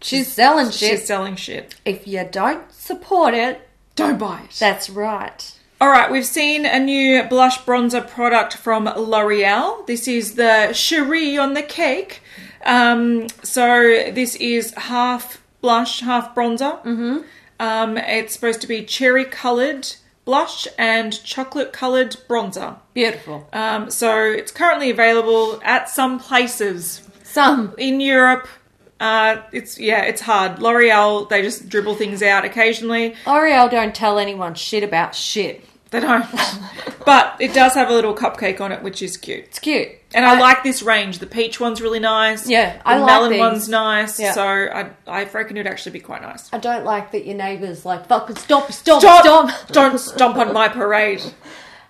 she's, she's selling shit. She's selling shit. If you don't support it, don't buy it. That's right. All right, we've seen a new blush bronzer product from L'Oreal. This is the Cherie on the Cake. Um, so this is half blush, half bronzer. Mm-hmm. Um, it's supposed to be cherry-coloured blush and chocolate-coloured bronzer. Beautiful. Um, so it's currently available at some places. Some. In Europe. Uh, it's, yeah, it's hard. L'Oreal, they just dribble things out occasionally. L'Oreal don't tell anyone shit about shit. They don't. But it does have a little cupcake on it, which is cute. It's cute. And I, I like this range. The peach one's really nice. Yeah, I like these. The melon one's nice. Yeah. So I I reckon it'd actually be quite nice. I don't like that your neighbour's like, fucking stop, stop, stop. stop. Don't stomp on my parade.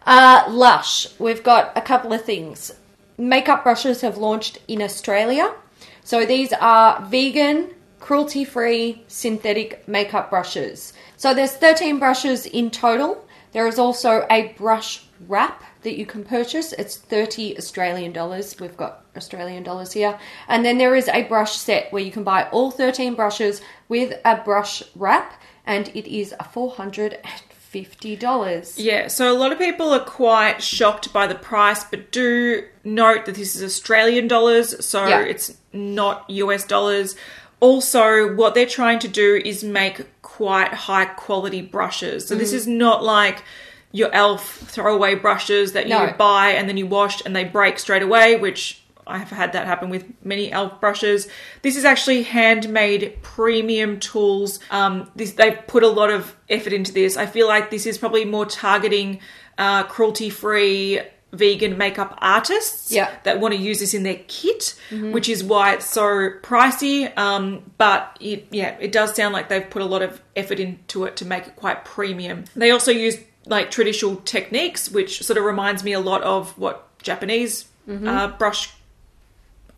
Uh, Lush. We've got a couple of things. Makeup brushes have launched in Australia. So these are vegan, cruelty-free, synthetic makeup brushes. So there's thirteen brushes in total. There is also a brush wrap that you can purchase. It's thirty Australian dollars. We've got Australian dollars here. And then there is a brush set where you can buy all thirteen brushes with a brush wrap, and it is four hundred fifty dollars. Yeah, so a lot of people are quite shocked by the price, but do note that this is Australian dollars, so yeah. It's not U S dollars. Also, what they're trying to do is make quite high quality brushes. So mm. this is not like your Elf throwaway brushes that you no. buy and then you wash and they break straight away, which I've had that happen with many Elf brushes. This is actually handmade premium tools. Um, this, they've put a lot of effort into this. I feel like this is probably more targeting uh, cruelty-free vegan makeup artists yeah. that want to use this in their kit, mm-hmm. which is why it's so pricey. Um, but it, yeah, it does sound like they've put a lot of effort into it to make it quite premium. They also use like traditional techniques, which sort of reminds me a lot of what Japanese mm-hmm. uh, brush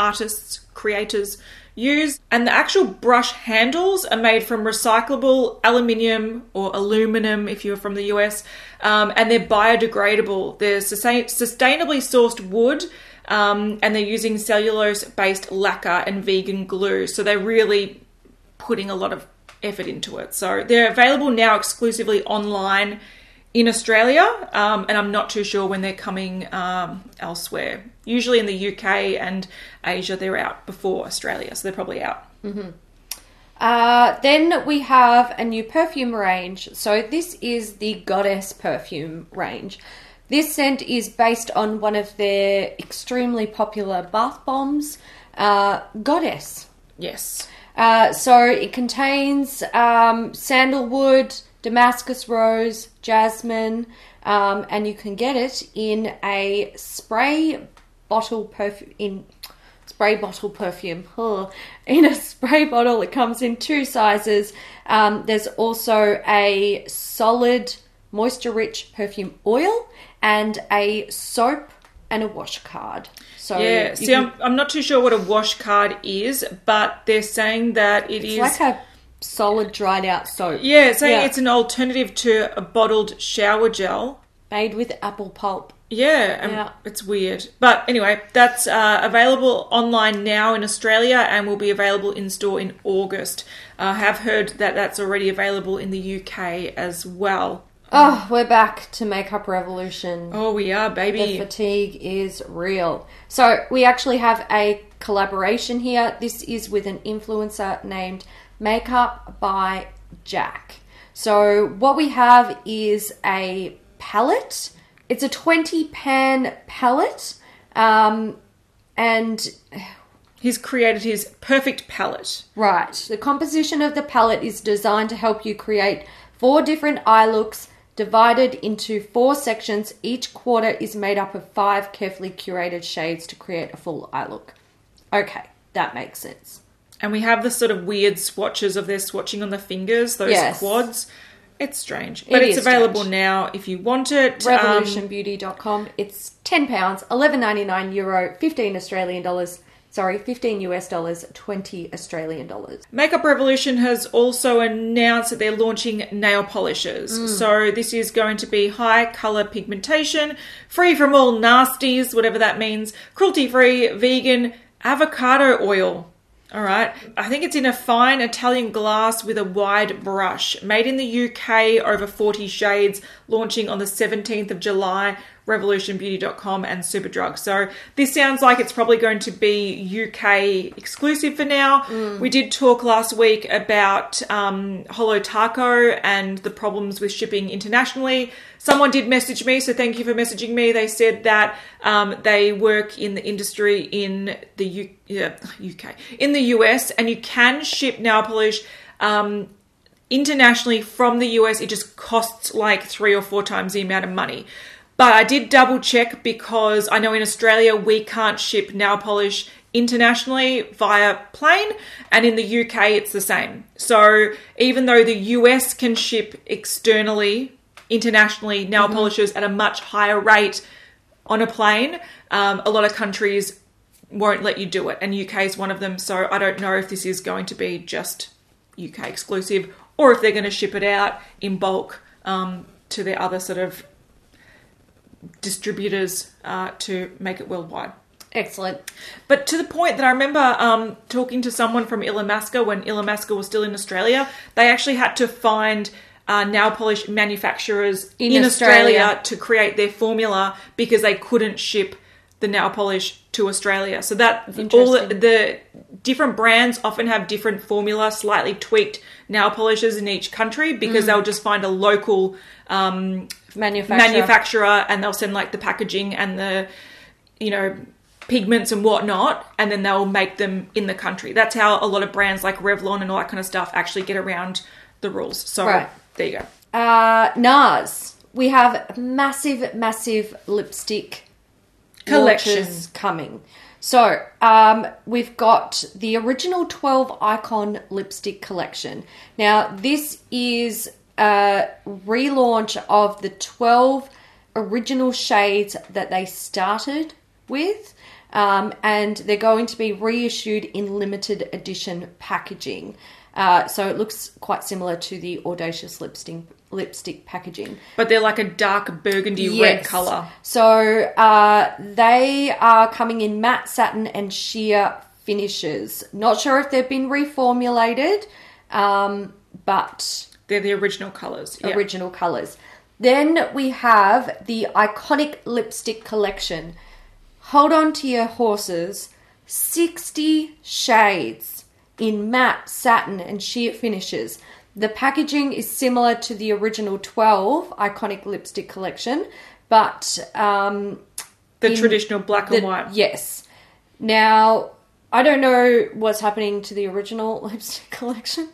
artists, creators use. And the actual brush handles are made from recyclable aluminium or aluminum if you're from the U S, um, and they're biodegradable. They're sustain- sustainably sourced wood, um, and they're using cellulose-based lacquer and vegan glue. So they're really putting a lot of effort into it. So they're available now exclusively online in Australia, um, and I'm not too sure when they're coming um, elsewhere. Usually in the U K and Asia, they're out before Australia, so they're probably out. Mm-hmm. Uh, then we have a new perfume range. So this is the Goddess perfume range. This scent is based on one of their extremely popular bath bombs, uh, Goddess. Yes. Uh, so it contains um, sandalwood, Damascus rose, jasmine, um, and you can get it in a spray bottle perfume. In spray bottle perfume, oh, in a spray bottle. It comes in two sizes. Um, there's also a solid moisture-rich perfume oil and a soap and a wash card. So yeah, see, can... I'm, I'm not too sure what a wash card is, but they're saying that it it's is like a solid dried out soap. Yeah, so yeah. It's an alternative to a bottled shower gel. Made with apple pulp. Yeah, and yeah. It's weird. But anyway, that's uh, available online now in Australia and will be available in store in August. I uh, have heard that that's already available in the U K as well. Oh, we're back to Makeup Revolution. Oh, we are, baby. The fatigue is real. So we actually have a collaboration here. This is with an influencer named Makeup by Jack. So what we have is a palette. It's a twenty pan palette. Um, and he's created his perfect palette. Right. The composition of the palette is designed to help you create four different eye looks divided into four sections. Each quarter is made up of five carefully curated shades to create a full eye look. Okay, that makes sense. and we have the sort of weird swatches of their swatching on the fingers, those yes. quads. It's strange. But it it's available strange. now if you want it. revolution beauty dot com. It's ten pounds, eleven ninety-nine euro, fifteen Australian dollars. Sorry, fifteen U S dollars, twenty Australian dollars. Makeup Revolution has also announced that they're launching nail polishes. Mm. So this is going to be high colour pigmentation, free from all nasties, whatever that means, cruelty-free, vegan, avocado oil. All right. I think it's in a fine Italian glass with a wide brush. Made in the U K, over forty shades, launching on the seventeenth of July, revolution beauty dot com and Superdrug. So this sounds like it's probably going to be U K exclusive for now. Mm. We did talk last week about um, Holotaco and the problems with shipping internationally. Someone did message me, so thank you for messaging me. They said that um, they work in the industry in the U- yeah, U K, in the U S, and you can ship nail polish um, internationally from the U S. It just costs like three or four times the amount of money. But I did double check because I know in Australia we can't ship nail polish internationally via plane, and in the U K it's the same. So even though the U S can ship externally, internationally, nail mm-hmm. polishes at a much higher rate on a plane, um, a lot of countries won't let you do it, and U K is one of them. So I don't know if this is going to be just U K exclusive or if they're going to ship it out in bulk um, to their other sort of distributors uh, to make it worldwide. Excellent. But to the point that I remember um, talking to someone from Illamasqua when Illamasqua was still in Australia, they actually had to find Uh, nail polish manufacturers in, in Australia. Australia to create their formula because they couldn't ship the nail polish to Australia. So that all the, the different brands often have different formula, slightly tweaked nail polishes in each country because mm. they'll just find a local um, manufacturer. manufacturer and they'll send like the packaging and the, you know, pigments and whatnot, and then they'll make them in the country. That's how a lot of brands like Revlon and all that kind of stuff actually get around the rules. So right. There you go. Uh, NARS. We have massive, massive lipstick collections coming. So um, we've got the original twelve Icon lipstick collection. Now, this is a relaunch of the twelve original shades that they started with, um, and they're going to be reissued in limited edition packaging. Uh, so it looks quite similar to the Audacious lipstick lipstick packaging. But they're like a dark burgundy yes. red colour. So uh, they are coming in matte, satin and sheer finishes. Not sure if they've been reformulated, um, but... they're the original colours. Yeah. Original colours. Then we have the Iconic lipstick collection. Hold on to your horses. sixty shades. In matte, satin, and sheer finishes. The packaging is similar to the original twelve Iconic lipstick collection, but um, the traditional black the, and white. Yes. Now, I don't know what's happening to the original lipstick collection,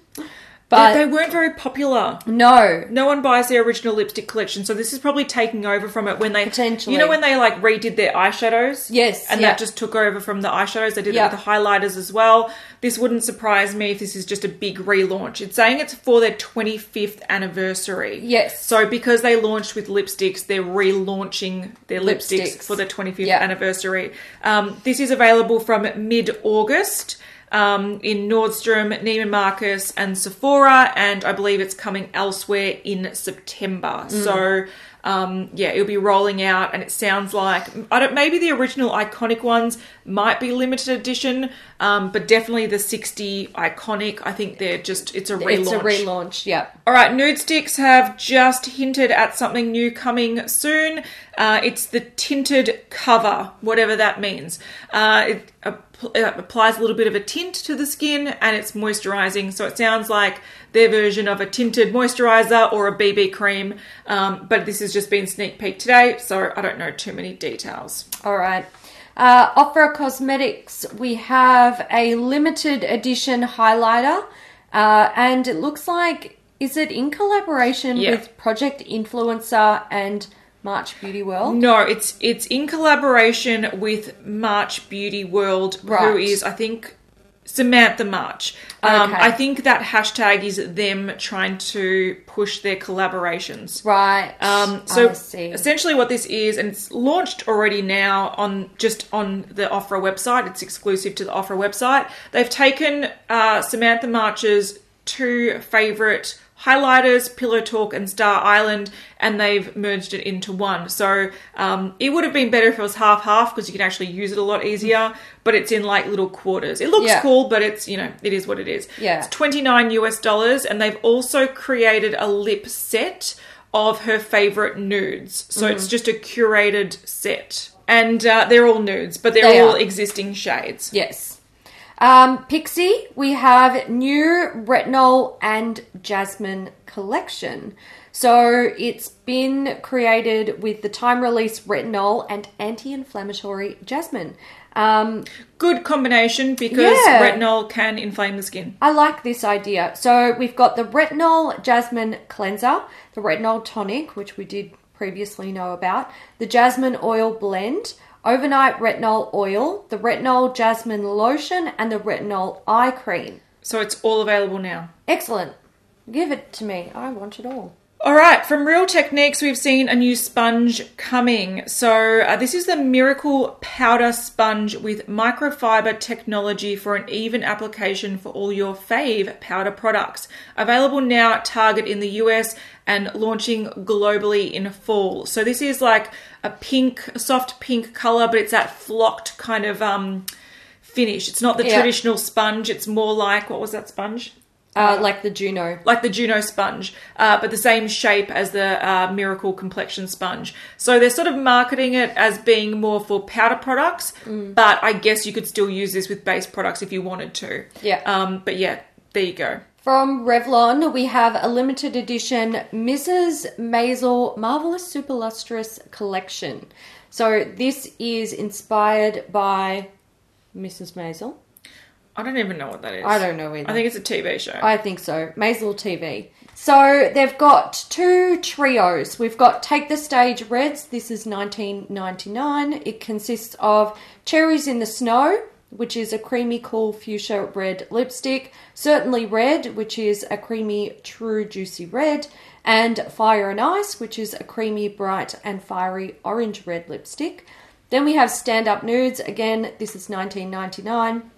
but they, they weren't very popular. No, no one buys their original lipstick collection, so this is probably taking over from it when they potentially, you know, when they like redid their eyeshadows. Yes, and yep. that just took over from the eyeshadows. They did yep. it with the highlighters as well. This wouldn't surprise me if this is just a big relaunch. It's saying it's for their twenty-fifth anniversary. Yes. So because they launched with lipsticks, they're relaunching their lipsticks, lipsticks for the twenty-fifth yep. anniversary. Um, this is available from mid-August um, in Nordstrom, Neiman Marcus and Sephora. And I believe it's coming elsewhere in September. Mm. So... Um, yeah, it'll be rolling out, and it sounds like I don't. Maybe the original Iconic ones might be limited edition, um, but definitely the sixty Iconic. I think they're just it's a relaunch. It's a relaunch, yeah. All right, Nude Sticks have just hinted at something new coming soon. Uh, it's the tinted cover, whatever that means. Uh, it, app- it applies a little bit of a tint to the skin, and it's moisturising. So it sounds like their version of a tinted moisturiser or a B B cream, um, but this is. Just been sneak peek today, so I don't know too many details. All right. Uh, Ofra Cosmetics, we have a limited edition highlighter, uh, and it looks like, is it in collaboration yeah. with Project Influencer and March Beauty World? No, it's it's in collaboration with March Beauty World, right. who is, I think, Samantha March. Um, okay. I think that hashtag is them trying to push their collaborations. Right. Um, so I see. Essentially what this is, and it's launched already now on just on the Ofra website. It's exclusive to the Ofra website. They've taken uh, Samantha March's two favourite highlighters, Pillow Talk and Star Island, and they've merged it into one. So um, it would have been better if it was half-half because you can actually use it a lot easier, but it's in like little quarters. It looks yeah. cool, but it's, you know, it is what it is. Yeah. It's twenty-nine US dollars, and they've also created a lip set of her favourite nudes. So mm-hmm. it's just a curated set. And uh, they're all nudes, but they're they all are. existing shades. Yes. Um, Pixie, we have new Retinol and Jasmine collection. So it's been created with the time-release Retinol and anti-inflammatory Jasmine. Um, Good combination because yeah. Retinol can inflame the skin. I like this idea. So we've got the Retinol Jasmine Cleanser, the Retinol Tonic, which we did previously know about, the Jasmine Oil Blend, Overnight Retinol Oil, the Retinol Jasmine Lotion, and the Retinol Eye Cream. So it's all available now. Excellent. Give it to me. I want it all. All right. From Real Techniques, we've seen a new sponge coming. So uh, this is the Miracle Powder Sponge with microfiber technology for an even application for all your fave powder products. Available now at Target in the U S and launching globally in fall. So this is like a pink, soft pink color, but it's that flocked kind of um, finish. It's not the yeah. traditional sponge. It's more like, what was that sponge? Uh, like the Juno. Like the Juno sponge, uh, but the same shape as the uh, Miracle Complexion Sponge. So they're sort of marketing it as being more for powder products, mm. but I guess you could still use this with base products if you wanted to. Yeah. Um, but yeah, there you go. From Revlon, we have a limited edition Missus Maisel Marvelous Super Lustrous Collection. So this is inspired by Missus Maisel. I don't even know what that is. I don't know either. I think it's a T V show. I think so. Maisel T V. So they've got two trios. We've got Take the Stage Reds. This is nineteen ninety-nine dollars. It consists of Cherries in the Snow, which is a creamy, cool fuchsia red lipstick, Certainly Red, which is a creamy, true, juicy red, and Fire and Ice, which is a creamy, bright, and fiery orange red lipstick. Then we have Stand Up Nudes. Again, this is nineteen ninety-nine dollars.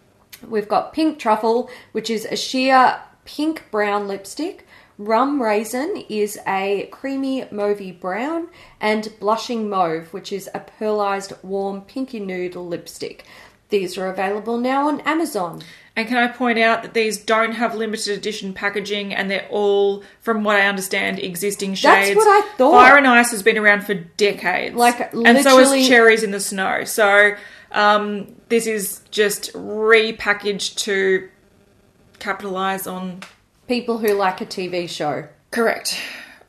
We've got Pink Truffle, which is a sheer pink-brown lipstick. Rum Raisin is a creamy, mauvey brown, and Blushing Mauve, which is a pearlized, warm, pinky nude lipstick. These are available now on Amazon. And can I point out that these don't have limited edition packaging and they're all, from what I understand, existing shades. That's what I thought. Fire and Ice has been around for decades. Like, literally. And so is Cherries in the Snow. So um, this is just repackaged to capitalise on people who like a T V show. Correct.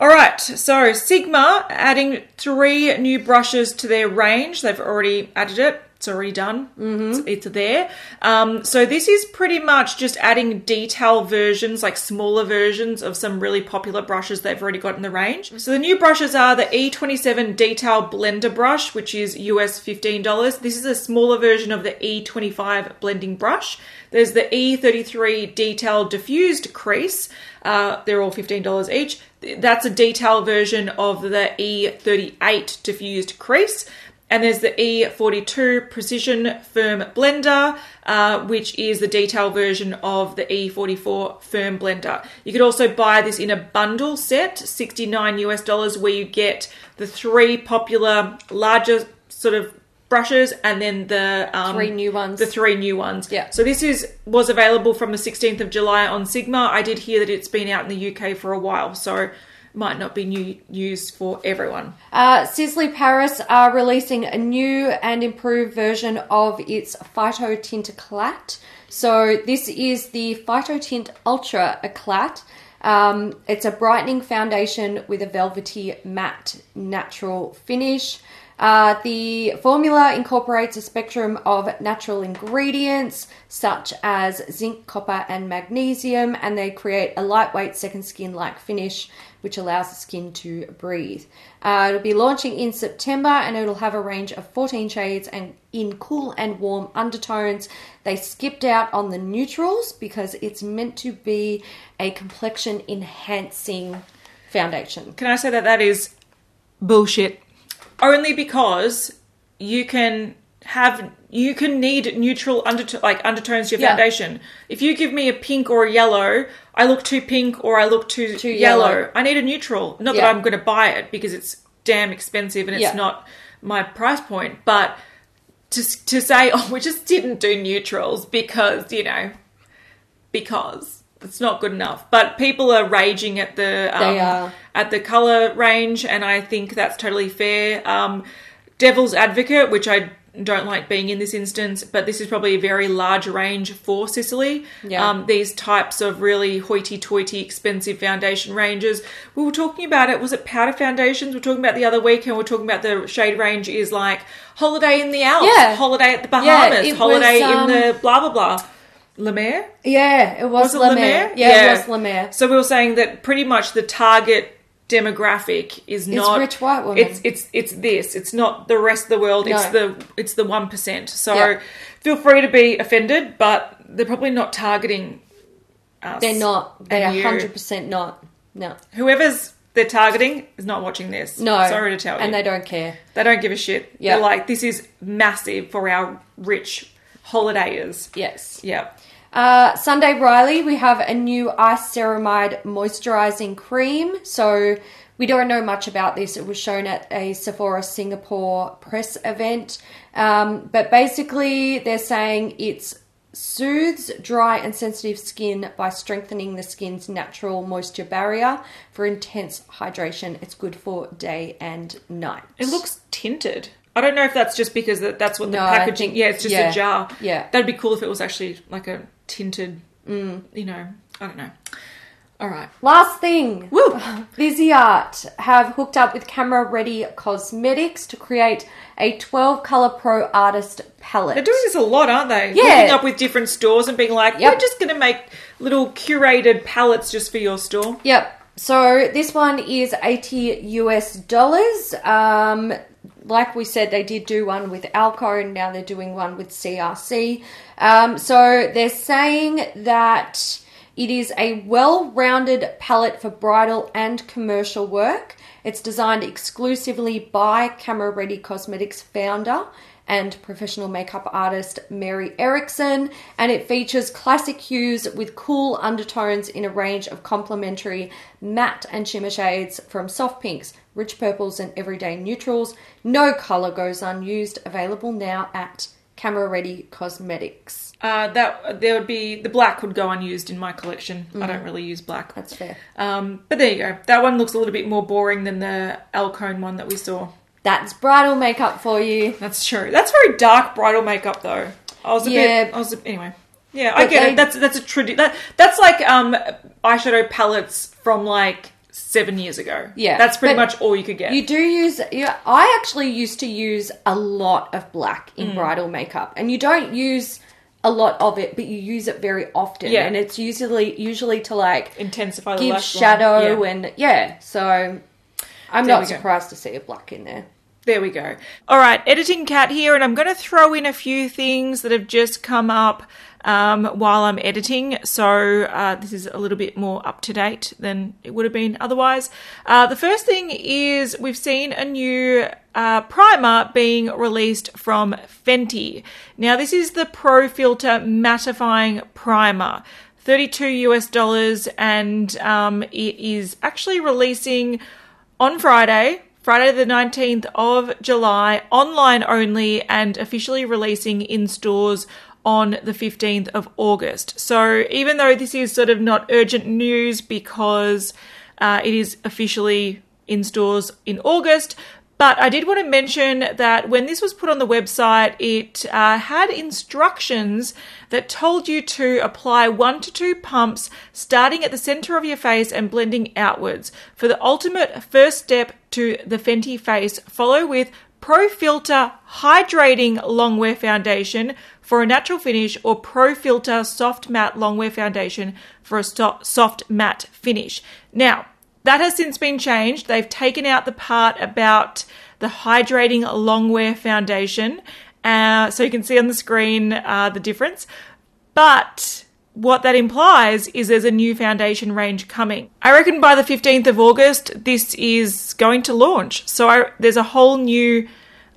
All right, so Sigma adding three new brushes to their range. They've already added it. It's already done. Mm-hmm. It's, it's there. Um, so this is pretty much just adding detail versions, like smaller versions of some really popular brushes they've already got in the range. So the new brushes are the E twenty-seven Detail Blender Brush, which is U S fifteen dollars. This is a smaller version of the E twenty-five Blending Brush. There's the E thirty-three Detail Diffused Crease. Uh, they're all fifteen dollars each. That's a detail version of the E thirty-eight Diffused Crease. And there's the E forty-two Precision Firm Blender, uh, which is the detail version of the E forty-four Firm Blender. You could also buy this in a bundle set, sixty-nine US dollars, where you get the three popular, larger sort of brushes and then the um, three new ones. The three new ones. Yeah. So this is was available from the sixteenth of July on Sigma. I did hear that it's been out in the U K for a while, so might not be new news for everyone. Uh, Sisley Paris are releasing a new and improved version of its Phyto Tint Eclat. So this is the Phyto Tint Ultra Eclat. Um, it's a brightening foundation with a velvety matte natural finish. Uh, the formula incorporates a spectrum of natural ingredients such as zinc, copper, and magnesium, and they create a lightweight second skin-like finish which allows the skin to breathe. Uh, it'll be launching in September, and it'll have a range of fourteen shades and in cool and warm undertones. They skipped out on the neutrals because it's meant to be a complexion-enhancing foundation. Can I say that that is bullshit? Only because you can have you can need neutral underto- like undertones to your yeah. foundation. If you give me a pink or a yellow, I look too pink or I look too, too yellow. yellow. I need a neutral. Not yeah. that I'm going to buy it because it's damn expensive and it's yeah. not my price point. But to to say, oh, we just didn't do neutrals because, you know, because. It's not good enough, but people are raging at the um, at the color range, and I think that's totally fair. Um, devil's advocate, which I don't like being in this instance, but this is probably a very large range for Sicily. Yeah. Um, these types of really hoity-toity, expensive foundation ranges. We were talking about it. Was it powder foundations? We were talking about the other week, and we we're talking about the shade range is like holiday in the Alps, yeah. holiday at the Bahamas, yeah, holiday was, um... in the blah blah blah. La Mer? Yeah, it was, was it La, Mer? La Mer. Yeah, yeah, it was La Mer. So we were saying that pretty much the target demographic is not... It's rich white women. It's it's it's this. It's not the rest of the world. No. It's the it's the one percent. So yeah. feel free to be offended, but they're probably not targeting us. They're not. They're one hundred percent not. No. Whoever's they're targeting is not watching this. No. Sorry to tell you. And they don't care. They don't give a shit. Yeah. They're like, this is massive for our rich holidayers. Yes. Yeah. Uh, Sunday Riley, we have a new Ice Ceramide Moisturising Cream. So we don't know much about this. It was shown at a Sephora Singapore press event. Um, but basically they're saying it soothes dry and sensitive skin by strengthening the skin's natural moisture barrier for intense hydration. It's good for day and night. It looks tinted. I don't know if that's just because that, that's what the no, packaging... Think, yeah, it's just yeah, a jar. Yeah. That'd be cool if it was actually like a tinted, mm. you know, I don't know. All right. Last thing. Woo! Viseart have hooked up with Camera Ready Cosmetics to create a twelve-colour pro artist palette. They're doing this a lot, aren't they? Yeah. Hooking up with different stores and being like, yep. we're just going to make little curated palettes just for your store. Yep. So this one is eighty US dollars. Um... Like we said, they did do one with Alco, and now they're doing one with C R C. Um, so they're saying that it is a well-rounded palette for bridal and commercial work. It's designed exclusively by Camera Ready Cosmetics founder and professional makeup artist Mary Erickson, and it features classic hues with cool undertones in a range of complementary matte and shimmer shades from soft pinks, rich purples, and everyday neutrals. No colour goes unused. Available now at Camera Ready Cosmetics. Uh, that there would be the black would go unused in my collection. Mm. I don't really use black. That's fair. Um, but there you go. That one looks a little bit more boring than the Alcone one that we saw. That's bridal makeup for you. That's true. That's very dark bridal makeup, though. I was a yeah. bit. I was a, anyway. Yeah, but I get they, it. That's that's a tradi- that That's like um eyeshadow palettes from like seven years ago. Yeah, that's pretty much all you could get. You do use. Yeah, I actually used to use a lot of black in mm. bridal makeup, and you don't use a lot of it, but you use it very often. Yeah, and it's usually usually to like intensify the lash shadow yeah. and yeah. So I'm there not surprised to see a black in there. There we go. All right, Editing Cat here, and I'm going to throw in a few things that have just come up um, while I'm editing. So uh, this is a little bit more up-to-date than it would have been otherwise. Uh, the first thing is we've seen a new uh, primer being released from Fenty. Now, this is the Pro Filter Mattifying Primer, thirty-two US dollars, and um, it is actually releasing on Friday, Friday the nineteenth of July, online only, and officially releasing in stores on the fifteenth of August. So even though this is sort of not urgent news because uh, it is officially in stores in August, but I did want to mention that when this was put on the website, it uh, had instructions that told you to apply one to two pumps starting at the center of your face and blending outwards. For the ultimate first step to the Fenty face, follow with Pro Filter Hydrating Longwear Foundation for a natural finish, or Pro Filter Soft Matte Longwear Foundation for a soft matte finish. Now, that has since been changed. They've taken out the part about the Hydrating Longwear Foundation. Uh, so you can see on the screen uh, the difference. But what that implies is there's a new foundation range coming. I reckon by the fifteenth of August, this is going to launch. So I, there's a whole new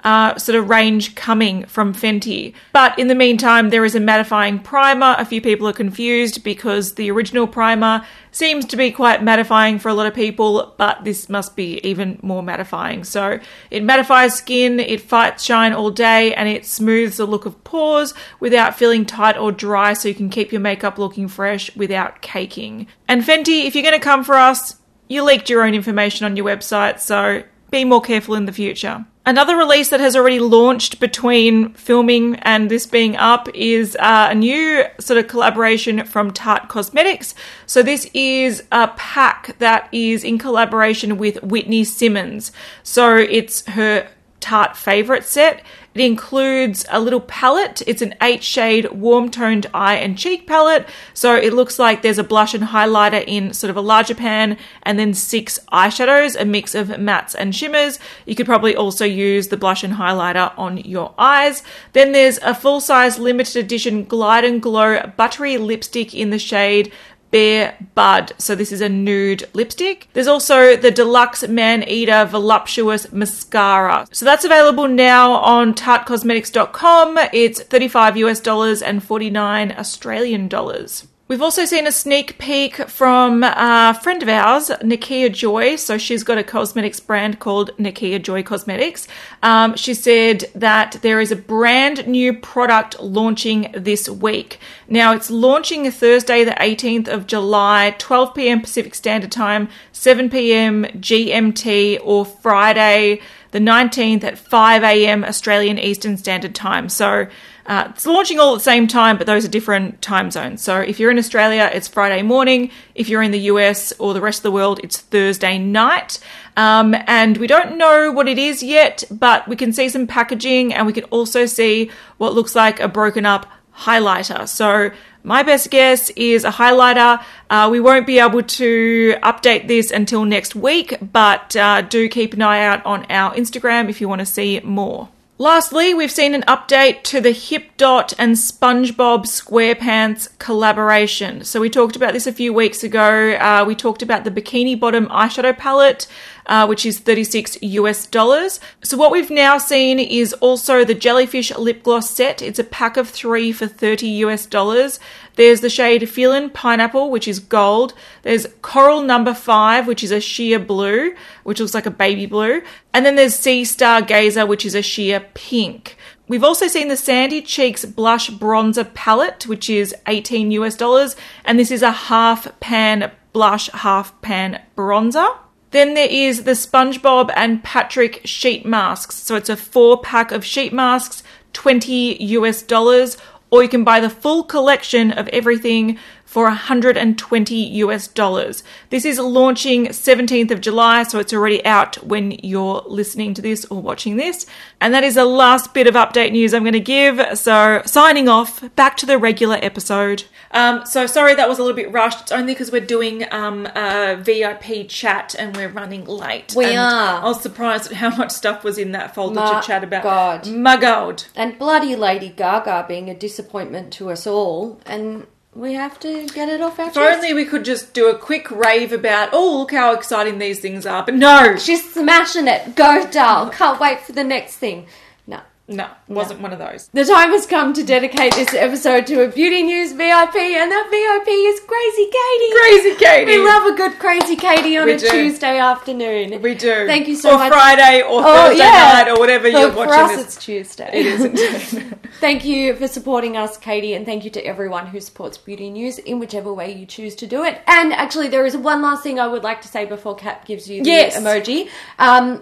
uh, sort of range coming from Fenty. But in the meantime, there is a mattifying primer. A few people are confused because the original primer seems to be quite mattifying for a lot of people, but this must be even more mattifying. So it mattifies skin, it fights shine all day, and it smooths the look of pores without feeling tight or dry, so you can keep your makeup looking fresh without caking. And Fenty, if you're going to come for us, you leaked your own information on your website, so be more careful in the future. Another release that has already launched between filming and this being up is uh, a new sort of collaboration from Tarte Cosmetics. So this is a pack that is in collaboration with Whitney Simmons. So it's her Tarte Favorite set. It includes a little palette. It's an eight shade warm-toned eye and cheek palette. So it looks like there's a blush and highlighter in sort of a larger pan, and then six eyeshadows, a mix of mattes and shimmers. You could probably also use the blush and highlighter on your eyes. Then there's a full-size limited edition Glide and Glow buttery lipstick in the shade Bare Bud. So this is a nude lipstick. There's also the Deluxe Man Eater Voluptuous Mascara. So that's available now on tarte cosmetics dot com. It's thirty-five US dollars and forty-nine Australian dollars. We've also seen a sneak peek from a friend of ours, Nakia Joy. So she's got a cosmetics brand called Nakia Joy Cosmetics. Um, she said that there is a brand new product launching this week. Now, it's launching Thursday, the eighteenth of July, twelve p.m. Pacific Standard Time, seven p.m. G M T, or Friday, the nineteenth at five a.m. Australian Eastern Standard Time. So uh, it's launching all at the same time, but those are different time zones. So if you're in Australia, it's Friday morning. If you're in the U S or the rest of the world, it's Thursday night. Um, and we don't know what it is yet, but we can see some packaging, and we can also see what looks like a broken up highlighter. So my best guess is a highlighter. Uh, we won't be able to update this until next week, but uh, do keep an eye out on our Instagram if you want to see more. Lastly, we've seen an update to the Hip Dot and SpongeBob SquarePants collaboration. So we talked about this a few weeks ago. Uh, we talked about the Bikini Bottom eyeshadow palette, uh, which is thirty-six US dollars. So what we've now seen is also the Jellyfish Lip Gloss set. It's a pack of three for thirty US dollars. There's the shade Feelin' Pineapple, which is gold. There's Coral Number Five, which is a sheer blue, which looks like a baby blue. And then there's Sea Stargazer, which is a sheer pink. We've also seen the Sandy Cheeks Blush Bronzer Palette, which is eighteen US dollars. And this is a half pan blush, half pan bronzer. Then there is the SpongeBob and Patrick sheet masks. So it's a four pack of sheet masks, twenty US dollars. Or you can buy the full collection of everything for one hundred twenty US dollars. This is launching seventeenth of July, so it's already out when you're listening to this or watching this. And that is the last bit of update news I'm going to give. So signing off, back to the regular episode. Um, so sorry that was a little bit rushed. It's only because we're doing um, a V I P chat and we're running late. We and are. I was surprised at how much stuff was in that folder My to chat about. God. My God. And bloody Lady Gaga being a disappointment to us all. And we have to get it off our chest. If only we could just do a quick rave about, oh, look how exciting these things are. But no. She's smashing it. Go, doll. Can't wait for the next thing. No. No, wasn't no. one of those. The time has come to dedicate this episode to a Beauty News V I P, and that V I P is Crazy Katie. Crazy Katie. We love a good Crazy Katie on we a do. Tuesday afternoon. We do. Thank you so or much. Or Friday or oh, Thursday yeah. night or whatever so you're watching us, this. For us, it's Tuesday. It isn't. Thank you for supporting us, Katie, and thank you to everyone who supports Beauty News in whichever way you choose to do it. And actually, there is one last thing I would like to say before Kat gives you the yes. emoji. Um...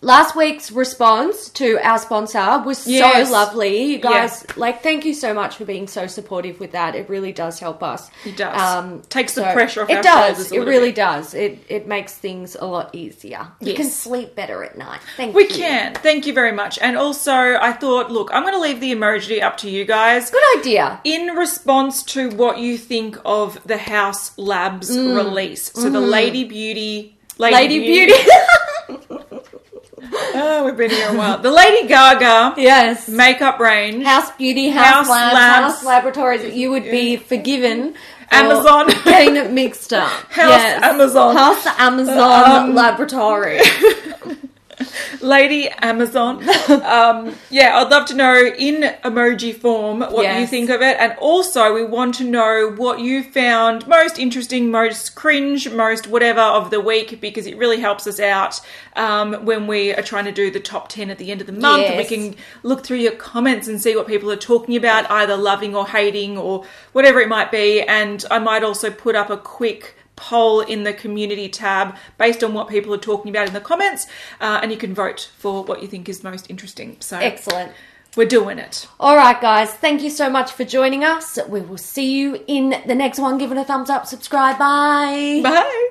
last week's response to our sponsor was yes. so lovely. You guys, yeah. like, thank you so much for being so supportive with that. It really does help us. It does. Um, Takes so the pressure off our shoulders a little bit. It does. It really does. It it makes things a lot easier. Yes. You can sleep better at night. Thank we you. We can. Thank you very much. And also, I thought, look, I'm going to leave the emoji up to you guys. Good idea. In response to what you think of the Haus Labs mm. release. So mm. the Lady Beauty... Lady, Lady Beauty... Beauty. Oh, we've been here a while. The Lady Gaga yes. makeup range. Haus Beauty, Haus, Haus Labs, Labs, Haus Laboratories. You would be forgiven Amazon. For getting it mixed up. Haus yes. Amazon. Haus Amazon um, Laboratory. Lady Amazon. Um, yeah, I'd love to know in emoji form what yes. you think of it. And also we want to know what you found most interesting, most cringe, most whatever of the week, because it really helps us out um, when we are trying to do the top ten at the end of the month. Yes. And we can look through your comments and see what people are talking about, either loving or hating or whatever it might be. And I might also put up a quick poll in the community tab based on what people are talking about in the comments, uh, and you can vote for what you think is most interesting. So excellent. We're doing it. All right, guys. Thank you so much for joining us. We will see you in the next one. Give it a thumbs up. Subscribe. Bye. Bye.